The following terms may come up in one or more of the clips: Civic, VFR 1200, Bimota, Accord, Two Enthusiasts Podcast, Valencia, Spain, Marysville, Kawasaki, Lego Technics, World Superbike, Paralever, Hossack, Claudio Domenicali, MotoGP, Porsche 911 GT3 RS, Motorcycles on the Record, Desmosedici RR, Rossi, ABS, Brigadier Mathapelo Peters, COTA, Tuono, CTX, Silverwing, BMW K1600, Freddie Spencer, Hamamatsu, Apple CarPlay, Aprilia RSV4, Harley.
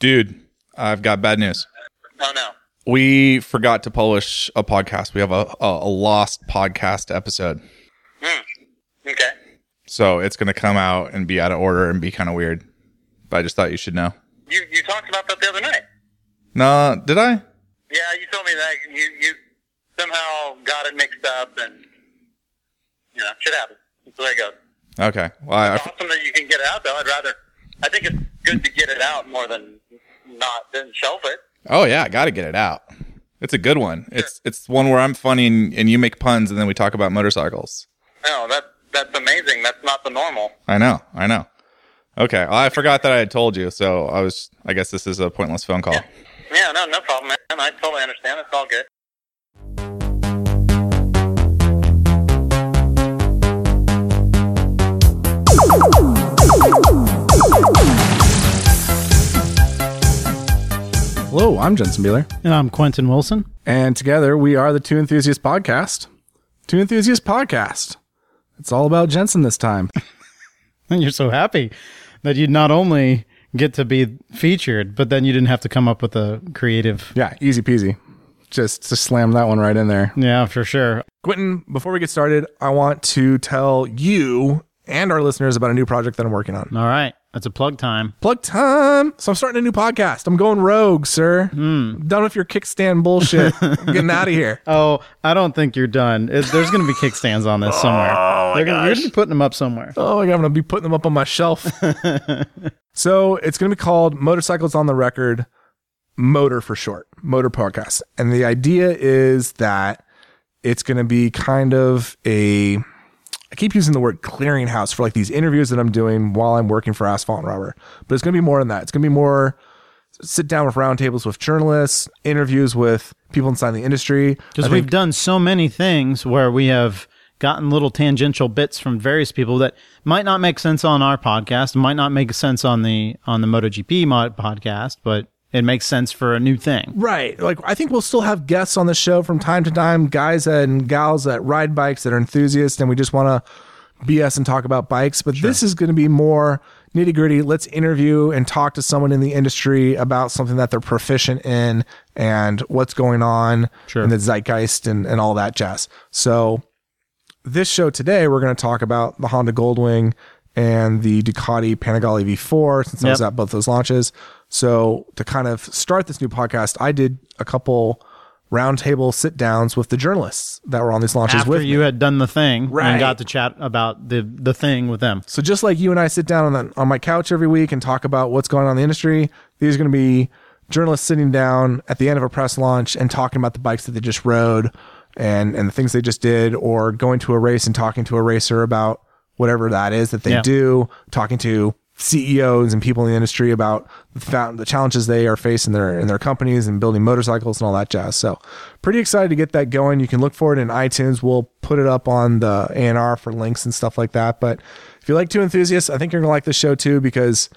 Dude, I've got bad news. Oh, no. We forgot to publish a podcast. We have a lost podcast episode. Okay. So it's going to come out and be out of order and be kind of weird. But I just thought you should know. You talked about that the other night. No, did I? Yeah, you told me that. You somehow got it mixed up and, you know, shit happens. That's the way it goes. Okay. Well, it's awesome that you can get it out, though. I think it's good to get it out more than not, than shelf it. Oh, yeah. I got to get it out. It's a good one. Sure. It's one where I'm funny and you make puns and then we talk about motorcycles. Oh, that's amazing. That's not the normal. I know. Okay. Well, I forgot that I had told you, so I guess this is a pointless phone call. Yeah, no problem, man. I totally understand. It's all good. Hello, I'm Jensen Beeler. And I'm Quentin Wilson. And together we are the Two Enthusiasts Podcast. Two Enthusiasts Podcast. It's all about Jensen this time. And you're so happy that you not only get to be featured, but then you didn't have to come up with a creative. Yeah, easy peasy. Just to slam that one right in there. Yeah, for sure. Quentin, before we get started, I want to tell you and our listeners about a new project that I'm working on. All right. That's a plug time. Plug time. So I'm starting a new podcast. I'm going rogue, sir. I'm done with your kickstand bullshit. I'm getting out of here. Oh, I don't think you're done. There's going to be kickstands on this somewhere. Oh, my gosh. You're going to be putting them up somewhere. Oh, my God. I'm going to be putting them up on my shelf. So it's going to be called Motorcycles on the Record, Motor for short, Motor Podcast. And the idea is that it's going to be kind of a... I keep using the word clearinghouse for like these interviews that I'm doing while I'm working for Asphalt and Rubber, but it's going to be more than that. It's going to be more sit down with roundtables with journalists, interviews with people inside the industry. Because we've done so many things where we have gotten little tangential bits from various people that might not make sense on our podcast, might not make sense on the MotoGP podcast, but it makes sense for a new thing. Right. Like, I think we'll still have guests on the show from time to time, guys and gals that ride bikes that are enthusiasts, and we just want to BS and talk about bikes. But This is going to be more nitty gritty. Let's interview and talk to someone in the industry about something that they're proficient in and what's going on in the zeitgeist and all that jazz. So this show today, we're going to talk about the Honda Goldwing and the Ducati Panigale V4, since I was at both those launches. So to kind of start this new podcast, I did a couple roundtable sit-downs with the journalists that were on these launches with me. After you had done the thing and got to chat about the thing with them. So just like you and I sit down on my couch every week and talk about what's going on in the industry, these are going to be journalists sitting down at the end of a press launch and talking about the bikes that they just rode and the things they just did, or going to a race and talking to a racer about whatever that is that they do, talking to CEOs and people in the industry about the challenges they are facing in their companies and building motorcycles and all that jazz. So pretty excited to get that going. You can look for it in iTunes. We'll put it up on the A&R for links and stuff like that. But if you like Two Enthusiasts, I think you're going to like this show too, because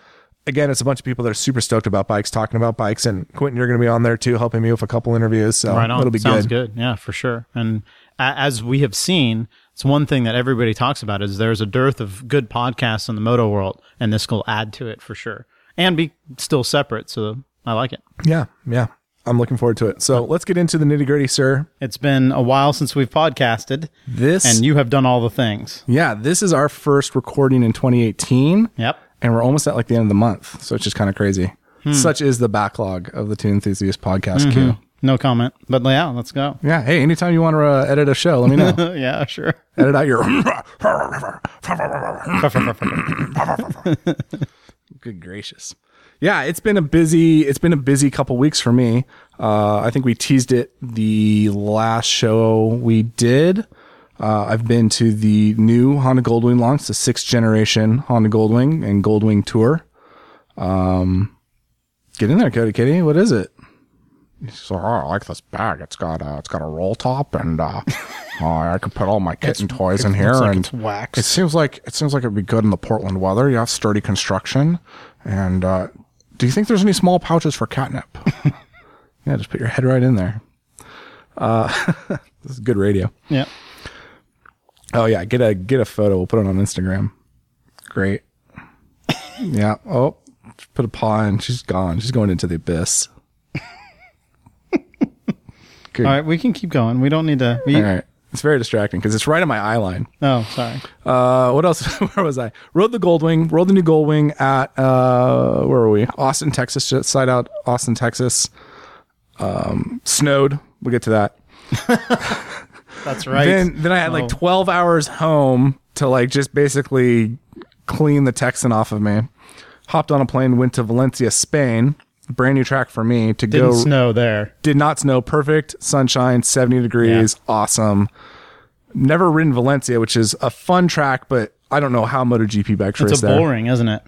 again, it's a bunch of people that are super stoked about bikes, talking about bikes. And Quentin, you're going to be on there too, helping me with a couple interviews. So right on. It'll be Sounds good. Yeah, for sure. And as we have seen, it's one thing that everybody talks about is there's a dearth of good podcasts in the moto world, and this will add to it for sure and be still separate. So I like it. Yeah. Yeah. I'm looking forward to it. So let's get into the nitty gritty, sir. It's been a while since we've podcasted this, and you have done all the things. Yeah. This is our first recording in 2018. Yep. And we're almost at like the end of the month. So it's just kind of crazy. Such is the backlog of the Two Enthusiasts Podcast queue. No comment, but yeah, let's go. Yeah, hey, anytime you want to edit a show, let me know. Yeah, sure. Edit out your... Good gracious. Yeah, it's been a busy couple weeks for me. I think we teased it the last show we did. I've been to the new Honda Goldwing launch, the 6th generation Honda Goldwing and Goldwing Tour. Get in there, Cody Kitty. What is it? So I like this bag. It's got a roll top, and I could put all my kitten toys in here. Like, and it's wax. It seems like it'd be good in the Portland weather. You have sturdy construction, and do you think there's any small pouches for catnip? Yeah, just put your head right in there. This is good radio. Yeah. Oh yeah, get a photo. We'll put it on Instagram. Great. Yeah. Oh, put a paw in. She's gone. She's going into the abyss. All right, we can keep going. We don't need to. All right. It's very distracting because it's right on my eye line. Oh, sorry. What else? Where was I? Rode the Goldwing. Rode the new Goldwing at, where were we? Austin, Texas. Just side out Austin, Texas. Snowed. We'll get to that. That's right. Then I had like 12 hours home to like just basically clean the Texan off of me. Hopped on a plane, went to Valencia, Spain. Brand new track for me to go. Didn't snow there. Did not snow. Perfect sunshine, 70 degrees. Yeah. Awesome. Never ridden Valencia, which is a fun track, but I don't know how MotoGP bikes race there. It's boring, isn't it?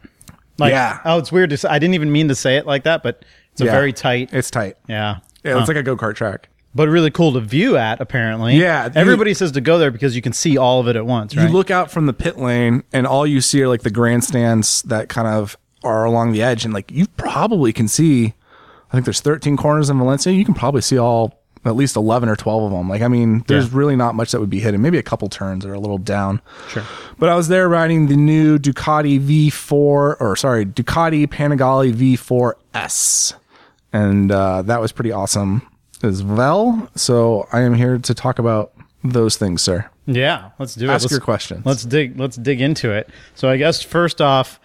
Like, yeah. Oh, it's weird. I didn't even mean to say it like that, but it's a very tight. It's tight. Yeah. Yeah, it's like a go-kart track. But really cool to view at, apparently. Yeah. Everybody says to go there because you can see all of it at once, right? You look out from the pit lane, and all you see are like the grandstands that kind of are along the edge. And like you probably can see, I think there's 13 corners in Valencia. You can probably see all, at least 11 or 12 of them. Like, I mean, there's really not much that would be hidden. Maybe a couple turns are a little down. Sure. But I was there riding the new Ducati Panigale V4S. And that was pretty awesome as well. So I am here to talk about those things, sir. Yeah, let's do it. Ask your questions. Let's dig into it. So I guess first off,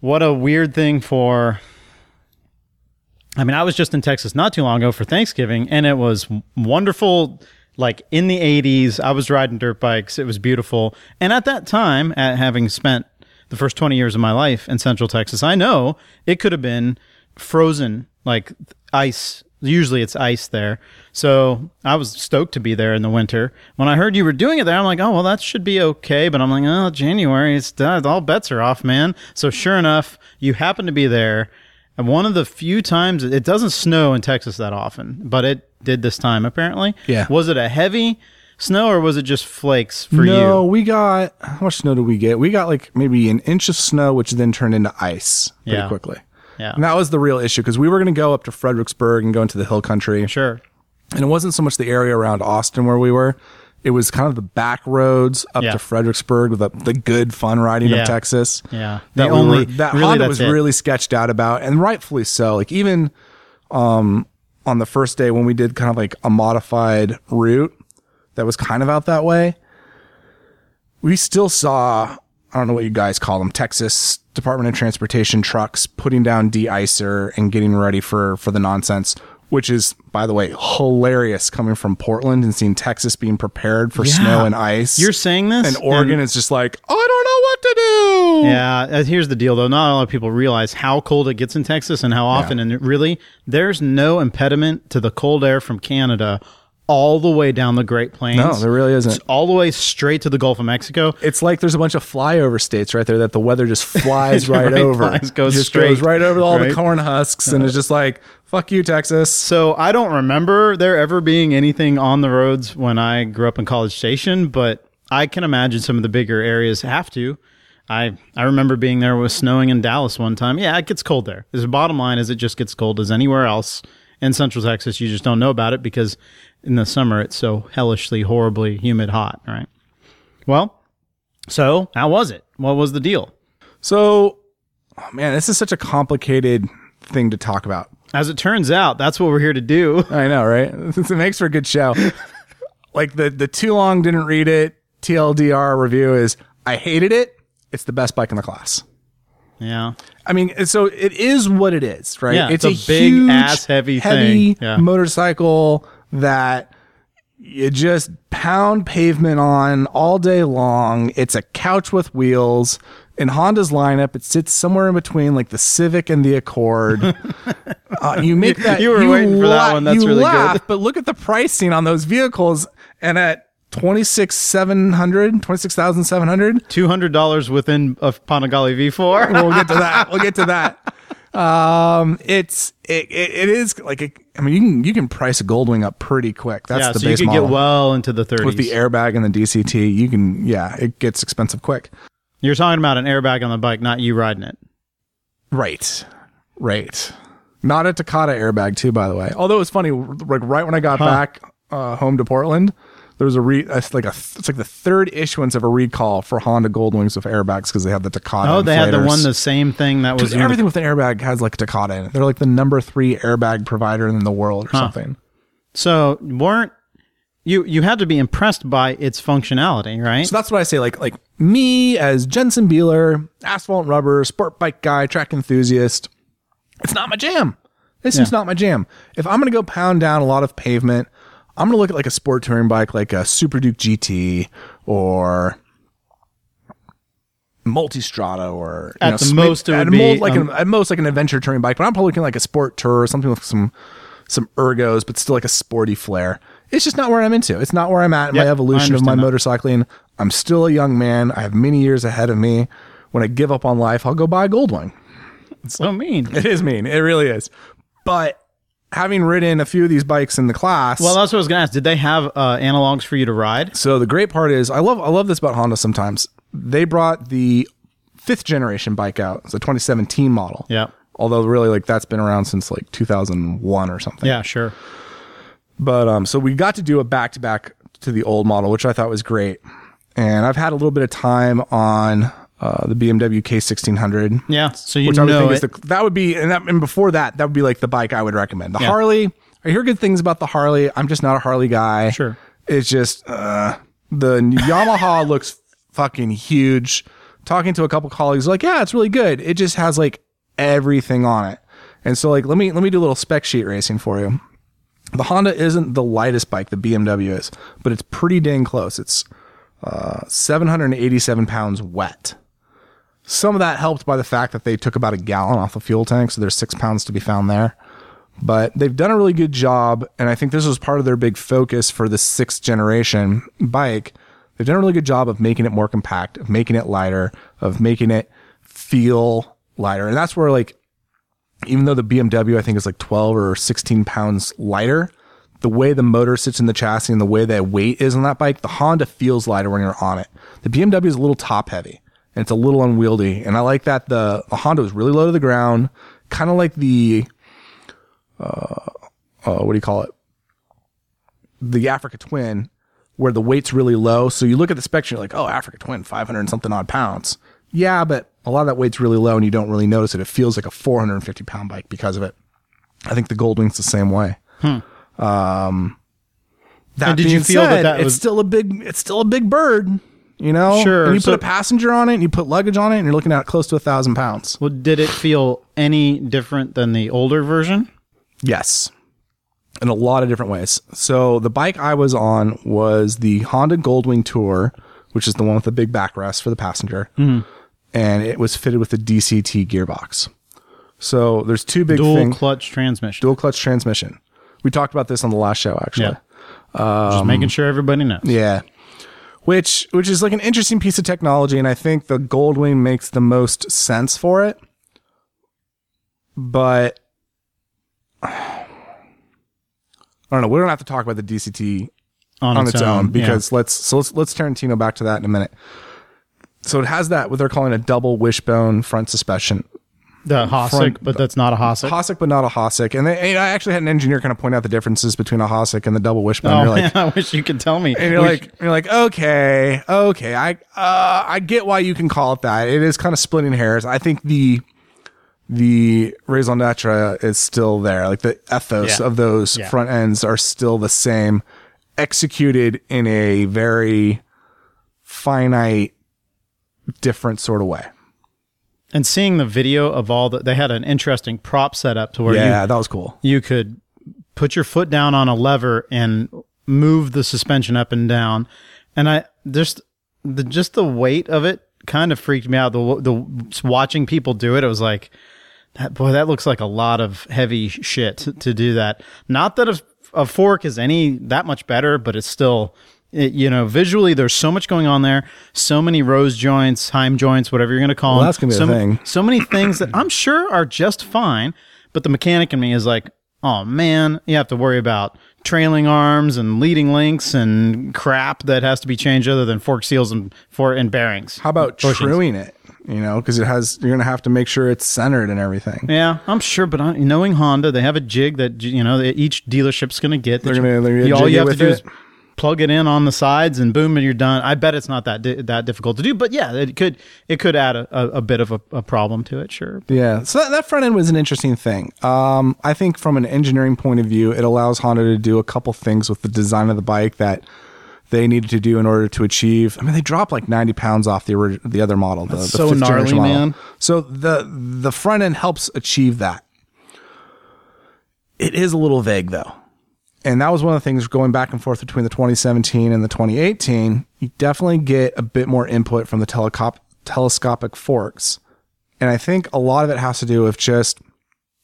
what a weird thing I was just in Texas not too long ago for Thanksgiving, and it was wonderful. Like in the 80s, I was riding dirt bikes. It was beautiful. And at that time, having spent the first 20 years of my life in Central Texas, I know it could have been frozen, like ice. Usually it's ice there. So I was stoked to be there in the winter. When I heard you were doing it there, I'm like, oh, well, that should be okay. But I'm like, oh, January, it's done. All bets are off, man. So sure enough, you happen to be there. And one of the few times, it doesn't snow in Texas that often, but it did this time, apparently. Yeah. Was it a heavy snow or was it just flakes for you? No, we got, how much snow did we get? We got like maybe an inch of snow, which then turned into ice pretty quickly. Yeah. And that was the real issue because we were going to go up to Fredericksburg and go into the hill country. Sure. And it wasn't so much the area around Austin where we were. It was kind of the back roads up to Fredericksburg with the good fun riding of Texas. Yeah. Honda was really sketched out about, and rightfully so. Like even on the first day when we did kind of like a modified route that was kind of out that way, we still saw, I don't know what you guys call them, Texas Department of Transportation trucks putting down de-icer and getting ready for the nonsense, which is, by the way, hilarious coming from Portland and seeing Texas being prepared for snow and ice. You're saying this? And Oregon is just like, I don't know what to do. Yeah. Here's the deal, though. Not a lot of people realize how cold it gets in Texas and how often. And really, there's no impediment to the cold air from Canada all the way down the Great Plains. No, there really isn't. It's all the way straight to the Gulf of Mexico. It's like there's a bunch of flyover states right there that the weather just flies right over. Goes right over all the corn husks, and it's just like, fuck you, Texas. So I don't remember there ever being anything on the roads when I grew up in College Station, but I can imagine some of the bigger areas have to. I remember being there with snowing in Dallas one time. Yeah, it gets cold there. The bottom line is it just gets cold as anywhere else. In Central Texas, you just don't know about it because in the summer, it's so hellishly, horribly humid, hot, right? Well, so how was it? What was the deal? So, oh man, this is such a complicated thing to talk about. As it turns out, that's what we're here to do. I know, right? It makes for a good show. Like the too long didn't read it TLDR review is, I hated it. It's the best bike in the class. Yeah. I mean, so it is what it is, right? Yeah, it's a big huge, ass heavy thing. Motorcycle that you just pound pavement on all day long. It's a couch with wheels. In Honda's lineup, it sits somewhere in between like the Civic and the Accord. You make that. you were waiting for that one. That's really good. But look at the pricing on those vehicles, and at $26,700, $200 within a Panigale V4. We'll get to that. It is like a, I mean, you can price a Goldwing up pretty quick. That's the base model. You can get well into the 30s with the airbag and the DCT. You can, it gets expensive quick. You're talking about an airbag on the bike, not you riding it. Right. Not a Takata airbag too, by the way. Although it's funny, like right when I got back home to Portland, there was a it's like the third issuance of a recall for Honda Goldwings with airbags because they had the Takata. Oh, they had the same thing that was everything with an airbag has like Takata in it. They're like the number 3 airbag provider in the world or something. So you had to be impressed by its functionality, right? So that's what I say. Like me as Jensen Beeler, Asphalt and Rubber, sport bike guy, track enthusiast. It's not my jam. This is not my jam. If I'm going to go pound down a lot of pavement, I'm going to look at like a sport touring bike, like a Super Duke GT or Multistrada, or at the most, at most like an adventure touring bike. But I'm probably looking like a sport tour or something with some ergos, but still like a sporty flair. It's just not where I'm into. It's not where I'm at in my evolution of my motorcycling. I'm still a young man. I have many years ahead of me. When I give up on life, I'll go buy a Goldwing. It's so mean. It is mean. It really is. But having ridden a few of these bikes in the class. Well, that's what I was going to ask. Did they have analogs for you to ride? So the great part is, I love this about Honda sometimes. They brought the 5th generation bike out. It's a 2017 model. Yeah. Although really, like, that's been around since like 2001 or something. Yeah, sure. But so we got to do a back-to-back to the old model, which I thought was great. And I've had a little bit of time on the BMW K1600. Yeah, so you know it. That would be like the bike I would recommend. The Harley, I hear good things about the Harley. I'm just not a Harley guy. Sure. It's just the Yamaha looks fucking huge. Talking to a couple colleagues, like, yeah, it's really good. It just has like everything on it. And so like, let me do a little spec sheet racing for you. The Honda isn't the lightest bike, the BMW is, but it's pretty dang close. It's 787 pounds wet. Some of that helped by the fact that they took about a gallon off the fuel tank, so there's 6 pounds to be found there. But they've done a really good job, and I think this was part of their big focus for the 6th generation bike. They've done a really good job of making it more compact, of making it lighter, of making it feel lighter. And that's where, like, even though the BMW, I think, is like 12 or 16 pounds lighter, the way the motor sits in the chassis and the way that weight is on that bike, the Honda feels lighter when you're on it. The BMW is a little top heavy and it's a little unwieldy. And I like that the Honda was really low to the ground, kind of like the, what do you call it? The Africa Twin, where the weight's really low. So you look at the specs, you're like, oh, Africa Twin, 500 and something odd pounds. Yeah, but a lot of that weight's really low and you don't really notice it. It feels like a 450-pound bike because of it. I think the Goldwing's the same way. That being said, it's still a big bird, you know? Sure. And you put a passenger on it and you put luggage on it and you're looking at close to 1,000 pounds. Well, did it feel any different than the older version? Yes, in a lot of different ways. So the bike I was on was the Honda Goldwing Tour, which is the one with the big backrest for the passenger. Mm-hmm. And it was fitted with a DCT gearbox. So there's two big things. Dual clutch transmission. We talked about this on the last show, actually. Yeah. Just making sure everybody knows. Yeah. Which is like an interesting piece of technology. And I think the Goldwing makes the most sense for it. But I don't know. We don't have to talk about the DCT on its own because let's Tarantino back to that in a minute. So it has that, what they're calling a double wishbone front suspension. The Hossack, but that's not a Hossack. Hossack, but not a Hossack. And I actually had an engineer kind of point out the differences between a Hossack and the double wishbone. Oh, you're like, man, I wish you could tell me. And you're like, okay. I get why you can call it that. It is kind of splitting hairs. I think the raison d'etre is still there. Like the ethos of those front ends are still the same, executed in a very finite, different sort of way. And seeing the video of all that, they had an interesting prop set up to where that was cool. You could put your foot down on a lever and move the suspension up and down. And I just the weight of it kind of freaked me out. Just watching people do it was like, that looks like a lot of heavy shit to do that. Not that a fork is that much better, but it's still. Visually, there's so much going on there. So many rose joints, Heim joints, whatever you're going to call them. That's going to be a thing. So many things that I'm sure are just fine, but the mechanic in me is like, oh man, you have to worry about trailing arms and leading links and crap that has to be changed other than fork seals and bearings. How about truing it? Because you're going to have to make sure it's centered and everything. Yeah, I'm sure. But knowing Honda, they have a jig that each dealership's going to get. All you have to do is plug it in on the sides, and boom, and you're done. I bet it's not that difficult to do, but yeah, it could add a bit of a problem to it, sure. Yeah, so that front end was an interesting thing. I think from an engineering point of view, it allows Honda to do a couple things with the design of the bike that they needed to do in order to achieve. I mean, they dropped like 90 pounds off the other model. That's so gnarly, man. So the front end helps achieve that. It is a little vague, though. And that was one of the things going back and forth between the 2017 and the 2018. You definitely get a bit more input from the telescopic forks. And I think a lot of it has to do with just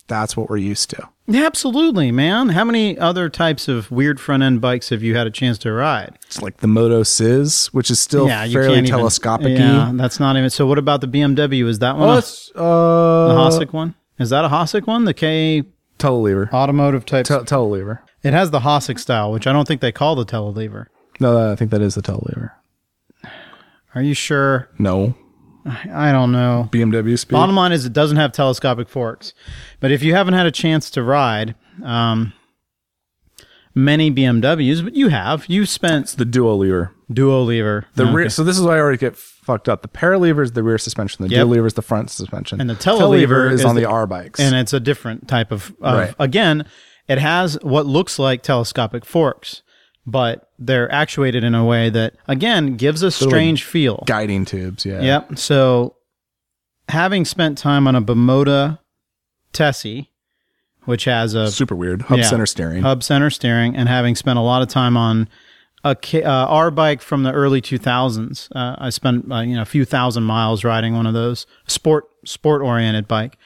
that's what we're used to. Yeah, absolutely, man. How many other types of weird front-end bikes have you had a chance to ride? It's like the Moto Sizz, which is still fairly telescopic-y. Yeah, that's not even... So what about the BMW? Is that one the Hosek one? Is that a Hosek one? The K... Telelever. Automotive type. Telelever. It has the Hosek style, which I don't think they call the Telelever. No, I think that is the Telelever. Are you sure? No. I don't know. BMW speed. Bottom line is it doesn't have telescopic forks. But if you haven't had a chance to ride many BMWs, but you have. You spent... It's the Duolever. Duolever. The rear. So this is why I already get fucked up. The Paralever is the rear suspension. The Duolever is the front suspension. And the Telelever is on the R bikes. And it's a different type of right. Again, it has what looks like telescopic forks, but they're actuated in a way that, again, gives a strange feel. Guiding tubes, yeah. Yep. So, having spent time on a Bimota Tessie, which has a... Super weird. Hub center steering. And having spent a lot of time on a R-bike from the early 2000s, I spent a few thousand miles riding one of those, sport-oriented bike.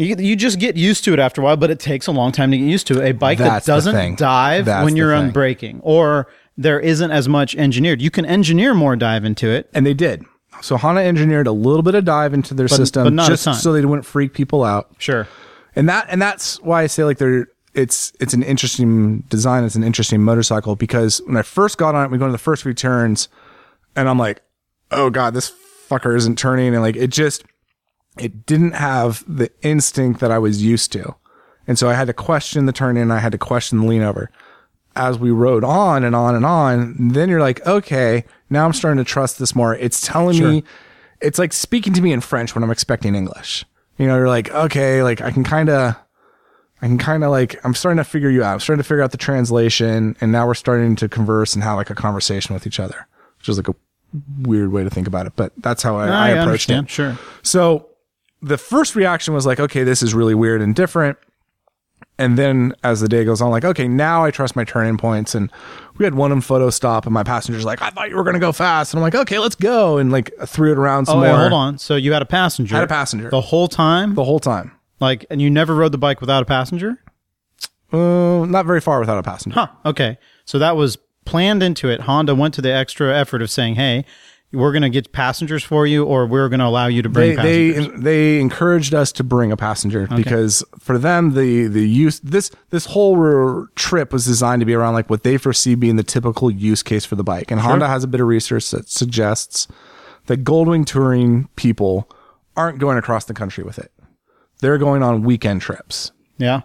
You just get used to it after a while, but it takes a long time to get used to it. A bike that doesn't dive when you're on braking, or there isn't as much engineered. You can engineer more dive into it. And they did. So Honda engineered a little bit of dive into their system, but not just a ton, so they wouldn't freak people out. Sure. And that's why I say like it's an interesting design. It's an interesting motorcycle because when I first got on it, we go to the first few turns and I'm like, oh God, this fucker isn't turning. And like, it didn't have the instinct that I was used to. And so I had to question the turn in. I had to question the lean over as we rode on and on and on. And then you're like, okay, now I'm starting to trust this more. It's telling me, it's like speaking to me in French when I'm expecting English. You know, you're like, okay, like I can kind of like, I'm starting to figure you out. I'm starting to figure out the translation. And now we're starting to converse and have like a conversation with each other, which is like a weird way to think about it. But that's how I approached it. Sure. So, the first reaction was like, okay, this is really weird and different. And then as the day goes on, like, okay, now I trust my turn-in points. And we had one in photo stop and my passenger's like, I thought you were going to go fast. And I'm like, okay, let's go. And like threw it around some more. Wait, hold on. So you had a passenger? I had a passenger. The whole time? The whole time. Like, and you never rode the bike without a passenger? Not very far without a passenger. Huh. Okay. So that was planned into it. Honda went to the extra effort of saying, hey, we're going to get passengers for you, or we're going to allow you to bring passengers. They encouraged us to bring a passenger because for them, the use, this whole trip was designed to be around like what they foresee being the typical use case for the bike. And Honda has a bit of research that suggests that Goldwing touring people aren't going across the country with it. They're going on weekend trips. Yeah.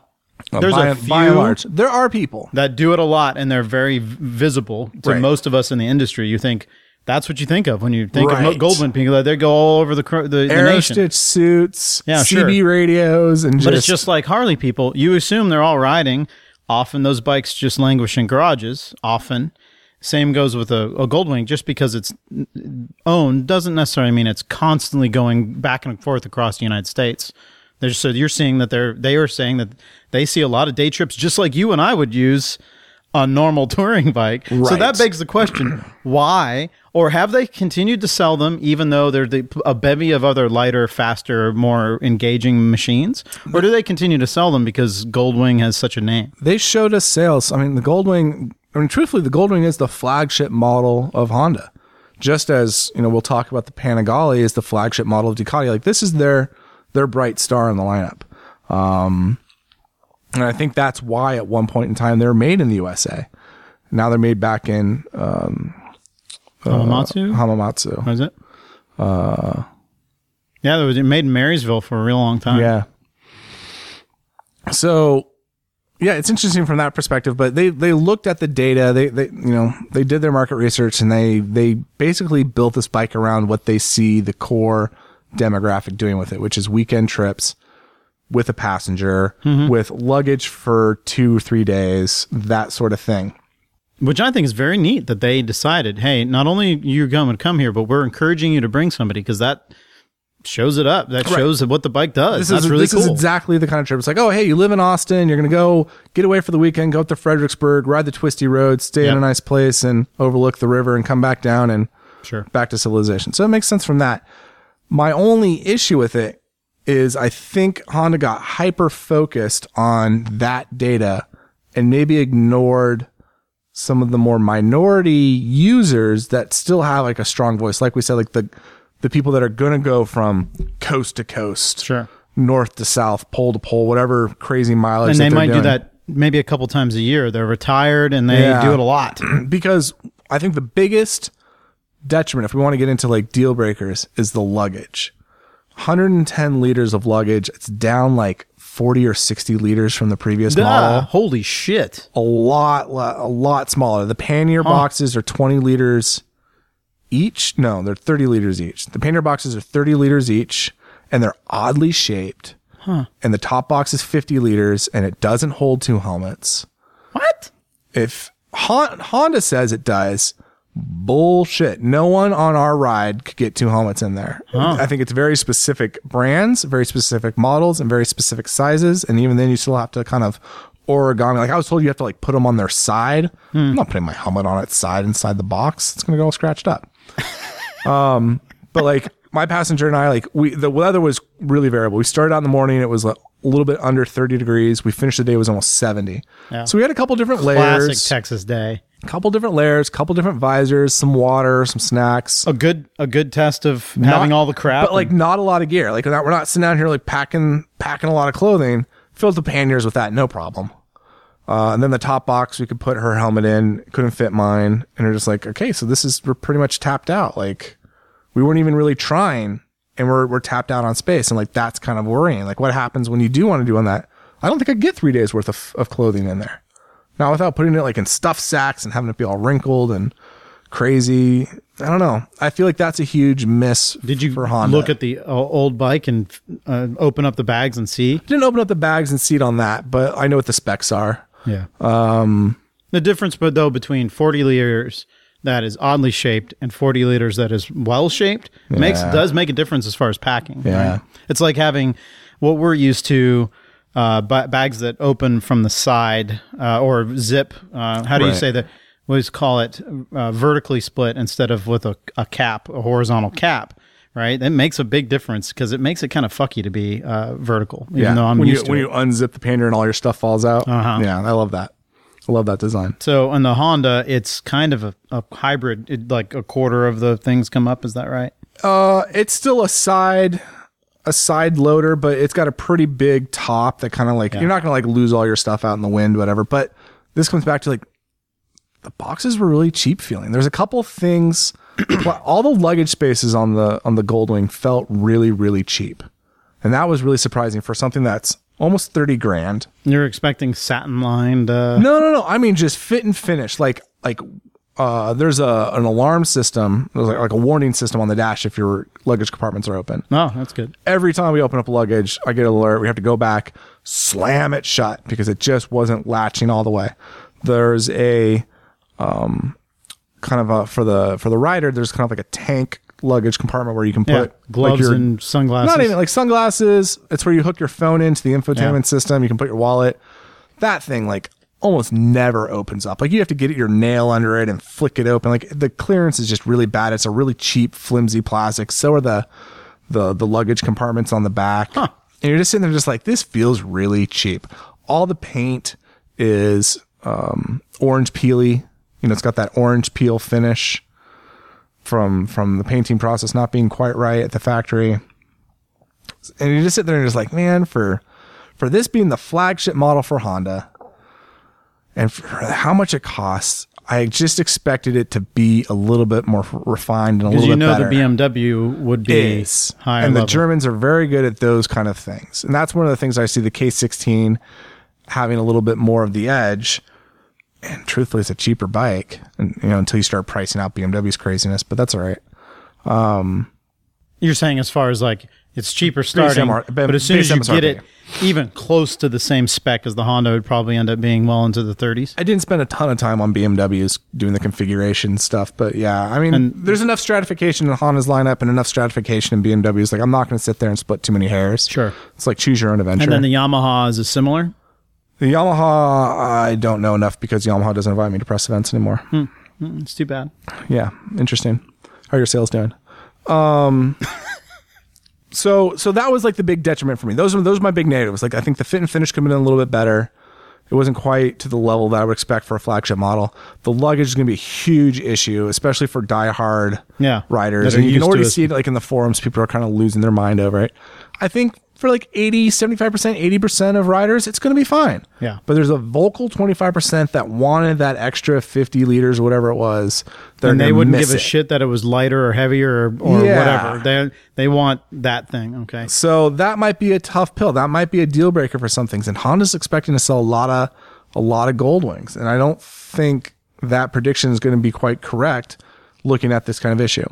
By and large, there are people that do it a lot and they're very visible to most of us in the industry. You think, that's what you think of when you think of Goldwing people. They go all over the nation. Aero-stitched suits, CB radios. But it's just like Harley people. You assume they're all riding. Often those bikes just languish in garages. Often. Same goes with a Goldwing. Just because it's owned doesn't necessarily mean it's constantly going back and forth across the United States. So you're seeing that they are saying that they see a lot of day trips just like you and I would use a normal touring bike. Right. So that begs the question, why, or have they continued to sell them even though they're a bevy of other lighter, faster, more engaging machines? Or do they continue to sell them because Goldwing has such a name? They showed us sales. I mean, truthfully, the Goldwing is the flagship model of Honda. Just as, you know, we'll talk about the Panigale is the flagship model of Ducati. Like, this is their bright star in the lineup. And I think that's why at one point in time they were made in the USA. Now they're made back in Hamamatsu. What is it? Yeah, they were made in Marysville for a real long time. Yeah. So yeah, it's interesting from that perspective, but they looked at the data, they did their market research, and they basically built this bike around what they see the core demographic doing with it, which is weekend trips with a passenger, mm-hmm. with luggage for 2 or 3 days, that sort of thing. Which I think is very neat that they decided, hey, not only you're going to come here, but we're encouraging you to bring somebody, because that shows it up. That shows what the bike does. This is exactly the kind of trip. It's like, oh, hey, you live in Austin. You're going to go get away for the weekend, go up to Fredericksburg, ride the twisty road, stay in a nice place and overlook the river and come back down and back to civilization. So it makes sense from that. My only issue with it is I think Honda got hyper-focused on that data and maybe ignored some of the more minority users that still have like a strong voice. Like we said, like the people that are going to go from coast to coast, north to south, pole to pole, whatever crazy mileage. And they might do that maybe a couple times a year. They're retired and they do it a lot. Because I think the biggest detriment, if we want to get into like deal breakers, is the luggage. 110 liters of luggage. It's down like 40 or 60 liters from the previous model. Holy shit. A lot smaller. The pannier boxes are 20 liters each. No, they're 30 liters each. The pannier boxes are 30 liters each, and they're oddly shaped. Huh. And the top box is 50 liters, and it doesn't hold 2 helmets. What? If Honda says it does, bullshit. No one on our ride could get 2 helmets in there. Huh. I think it's very specific brands, very specific models, and very specific sizes. And even then, you still have to kind of origami. Like I was told, you have to like put them on their side. I'm not putting my helmet on its side inside the box. It's going to go all scratched up. But like my passenger and I, like the weather was really variable. We started out in the morning. It was like a little bit under 30 degrees. We finished the day, it was almost 70. Yeah. So we had a couple different layers. Classic Texas day. Couple different layers, couple different visors, some water, some snacks. A good test of having all the crap. But like not a lot of gear. Like we're not sitting down here like packing a lot of clothing. Filled the panniers with that, no problem. And then the top box, we could put her helmet in. Couldn't fit mine. And we're just like, okay, so we're pretty much tapped out. Like we weren't even really trying, and we're tapped out on space. And like that's kind of worrying. Like what happens when you do want to do on that? I don't think I'd get 3 days worth of clothing in there. Now, without putting it like in stuff sacks and having it be all wrinkled and crazy. I don't know. I feel like that's a huge miss for Honda. Did you look at the old bike and open up the bags and see? I didn't open up the bags and see it on that, but I know what the specs are. Yeah. The difference, though, between 40 liters that is oddly shaped and 40 liters that is well shaped does make a difference as far as packing. Yeah. Right? It's like having what we're used to. Bags that open from the side or zip. How do you say that? We always call it vertically split instead of with a cap, a horizontal cap, right? That makes a big difference because it makes it kind of fucky to be vertical, even though I'm used to it. When you unzip the pannier and all your stuff falls out. Uh-huh. Yeah, I love that. I love that design. So on the Honda, it's kind of a hybrid. Like a quarter of the things come up. Is that right? It's still a side loader, but it's got a pretty big top that kind of like, you're not going to like lose all your stuff out in the wind, whatever. But this comes back to like, the boxes were really cheap feeling. There's a couple things, all the luggage spaces on the Goldwing felt really, really cheap. And that was really surprising for something that's almost 30 grand. You're expecting satin lined. No. I mean, just fit and finish. Like, there's an alarm system. There's like a warning system on the dash if your luggage compartments are open. Oh, that's good. Every time we open up luggage, I get an alert. We have to go back, slam it shut because it just wasn't latching all the way. There's a for the rider. There's kind of like a tank luggage compartment where you can put gloves like and sunglasses. Not even like sunglasses. It's where you hook your phone into the infotainment system. You can put your wallet. That thing almost never opens up. Like you have to get your nail under it and flick it open. Like the clearance is just really bad. It's a really cheap, flimsy plastic. So are the luggage compartments on the back. Huh. And you're just sitting there just like, this feels really cheap. All the paint is orange peely. You know, it's got that orange peel finish from the painting process not being quite right at the factory. And you just sit there and just like, man, for this being the flagship model for Honda, and for how much it costs, I just expected it to be a little bit more refined and a little bit better. Because you know the BMW would be higher level. And the Germans are very good at those kind of things. And that's one of the things I see the K16 having a little bit more of the edge. And truthfully, it's a cheaper bike, and, you know, until you start pricing out BMW's craziness, but that's all right. You're saying as far as like it's cheaper starting, but as soon as you get it even close to the same spec as the Honda, it would probably end up being well into the 30s. I didn't spend a ton of time on BMWs doing the configuration stuff, but yeah, I mean, and there's enough stratification in Honda's lineup and enough stratification in BMWs. Like, I'm not going to sit there and split too many hairs. Sure. It's like choose your own adventure. And then the Yamaha is similar. The Yamaha, I don't know enough because Yamaha doesn't invite me to press events anymore. It's too bad. Yeah. Interesting. How are your sales doing? So that was like the big detriment for me. Those are my big negatives. Like, I think the fit and finish could have been a little bit better. It wasn't quite to the level that I would expect for a flagship model. The luggage is going to be a huge issue, especially for diehard riders. And you can already see it like in the forums. People are kind of losing their mind over it. I think for like 80% of riders, it's going to be fine. Yeah. But there's a vocal 25% that wanted that extra 50 liters, whatever it was. And they wouldn't give a shit that it was lighter or heavier or whatever. They want that thing. Okay. So that might be a tough pill. That might be a deal breaker for some things. And Honda's expecting to sell a lot of Goldwings. And I don't think that prediction is going to be quite correct looking at this kind of issue.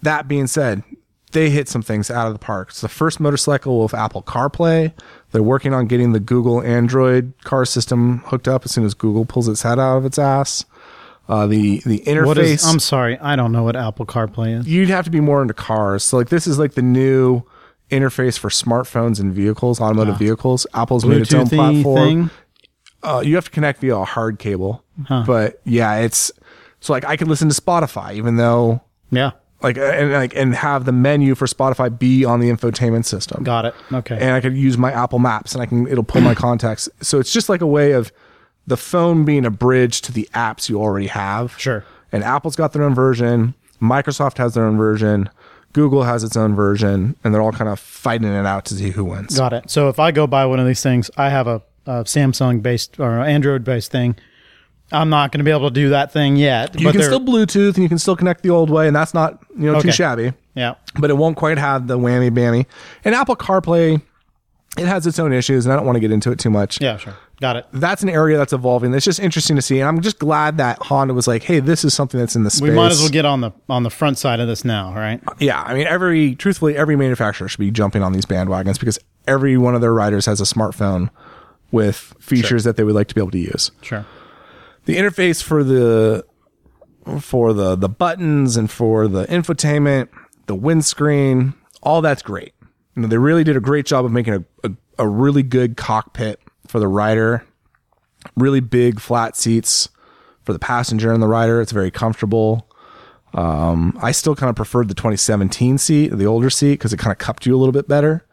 That being said, they hit some things out of the park. It's the first motorcycle with Apple CarPlay. They're working on getting the Google Android car system hooked up as soon as Google pulls its head out of its ass. The interface. I'm sorry, I don't know what Apple CarPlay is. You'd have to be more into cars. So like, this is like the new interface for smartphones and vehicles, automotive vehicles. Apple's made its own platform. You have to connect via a hard cable. Huh. But yeah, it's so like I could listen to Spotify, even though and have the menu for Spotify be on the infotainment system. Got it. Okay. And I could use my Apple Maps, and it'll pull my contacts. So it's just like a way of the phone being a bridge to the apps you already have. Sure. And Apple's got their own version. Microsoft has their own version. Google has its own version, and they're all kind of fighting it out to see who wins. Got it. So if I go buy one of these things, I have a Samsung-based or Android-based thing. I'm not going to be able to do that thing yet. You can still Bluetooth, and you can still connect the old way, and that's not too shabby. Yeah. But it won't quite have the whammy-bammy. And Apple CarPlay, it has its own issues, and I don't want to get into it too much. Yeah, sure. Got it. That's an area that's evolving. It's just interesting to see, and I'm just glad that Honda was like, hey, this is something that's in the space. We might as well get on the front side of this now, right? Yeah. I mean, truthfully, every manufacturer should be jumping on these bandwagons because every one of their riders has a smartphone with features that they would like to be able to use. Sure. The interface for the buttons and for the infotainment, the windscreen, all that's great. You know, they really did a great job of making a really good cockpit for the rider. Really big flat seats for the passenger and the rider. It's very comfortable. I still kind of preferred the 2017 seat, the older seat, because it kind of cupped you a little bit better,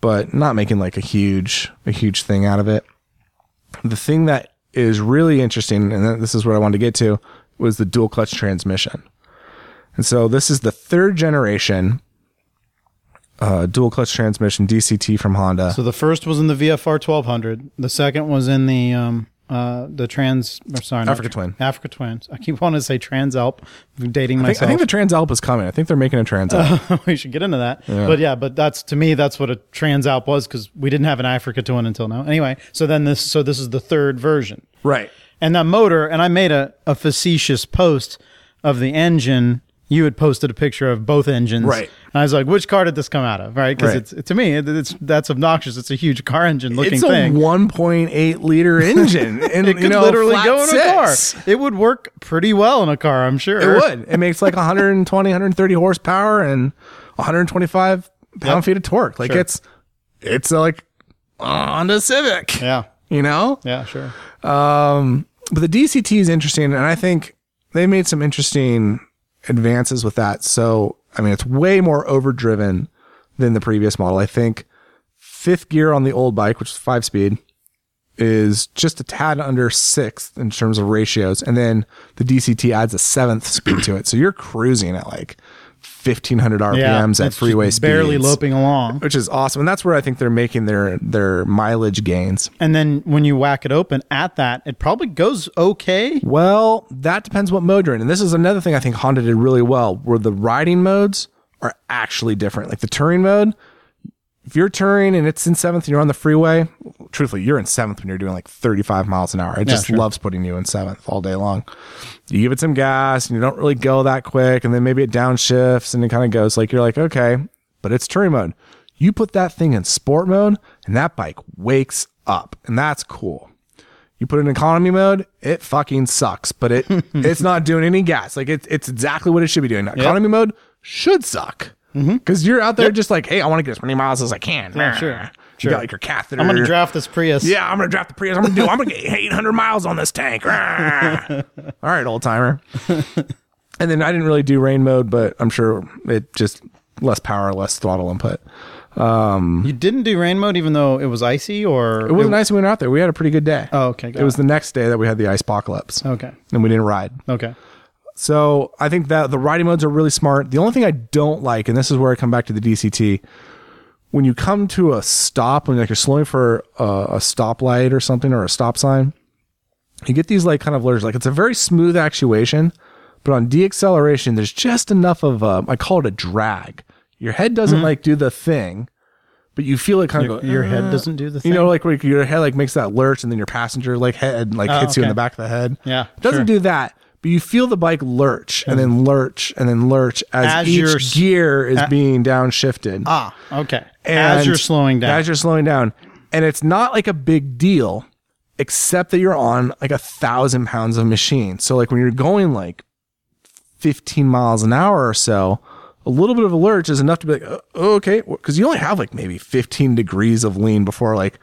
but not making like a huge thing out of it. The thing that is really interesting, and this is what I wanted to get to, was the dual clutch transmission. And so this is the third generation dual clutch transmission DCT from Honda. So the first was in the VFR 1200. The second was in Africa Twin. I keep wanting to say Trans Alp. I'm dating myself. I think the Trans Alp is coming. I think they're making a Trans Alp. We should get into that. Yeah. But that's, to me, that's what a Trans Alp was, because we didn't have an Africa Twin until now. Anyway, so this is the third version, right? And that motor, and I made a facetious post of the engine. You had posted a picture of both engines, right? And I was like, "Which car did this come out of?" Right? Because it's to me, that's obnoxious. It's a huge car engine looking thing. It's a 1.8 liter engine, and it could literally go in a car. It would work pretty well in a car, I'm sure. It would. It makes like 120, 130 horsepower and 125 pound-feet of torque. Like it's like Honda Civic. Yeah, Yeah, sure. But the DCT is interesting, and I think they made some interesting advances with that. So, I mean, it's way more overdriven than the previous model. I think fifth gear on the old bike, which is 5-speed, is just a tad under sixth in terms of ratios. And then the DCT adds a 7th speed to it. So you're cruising at like 1,500 RPMs at freeway speeds. Barely loping along. Which is awesome. And that's where I think they're making their mileage gains. And then when you whack it open at that, it probably goes okay. Well, that depends what mode you're in. And this is another thing I think Honda did really well, where the riding modes are actually different. Like the touring mode, if you're touring and it's in 7th and you're on the freeway, truthfully, you're in seventh when you're doing like 35 miles an hour. It just loves putting you in seventh all day long. You give it some gas and you don't really go that quick. And then maybe it downshifts and it kind of goes like, you're like, okay, but it's touring mode. You put that thing in sport mode and that bike wakes up, and that's cool. You put it in economy mode, it fucking sucks, but it's not doing any gas. Like it's exactly what it should be doing. Economy mode should suck because you're out there just like, hey, I want to get as many miles as I can. Yeah, sure. You got like your catheter. I'm gonna draft this Prius. Yeah, I'm gonna draft the Prius. I'm gonna get 800 miles on this tank. All right, old timer. And then I didn't really do rain mode, but I'm sure it just less power, less throttle input. You didn't do rain mode even though it was icy, or it wasn't icy when we were out there. We had a pretty good day. Oh, okay. It was the next day that we had the ice apocalypse. Okay. And we didn't ride. Okay. So I think that the riding modes are really smart. The only thing I don't like, and this is where I come back to the DCT, when you come to a stop, when like you're slowing for a stoplight or something or a stop sign, you get these like kind of blurs. Like it's a very smooth actuation, but on deacceleration, there's just enough of I call it a drag. Your head doesn't like do the thing, but you feel it kind of go. Your head doesn't do the thing. You know, like where your head like makes that lurch and then your passenger like head like hits you in the back of the head. Yeah. It doesn't do that, but you feel the bike lurch and then lurch and then lurch as each gear is being downshifted. Ah, okay. And as you're slowing down. As you're slowing down. And it's not like a big deal, except that you're on like 1,000 pounds of machine. So like when you're going like 15 miles an hour or so, a little bit of a lurch is enough to be like, oh, okay, because you only have like maybe 15 degrees of lean before like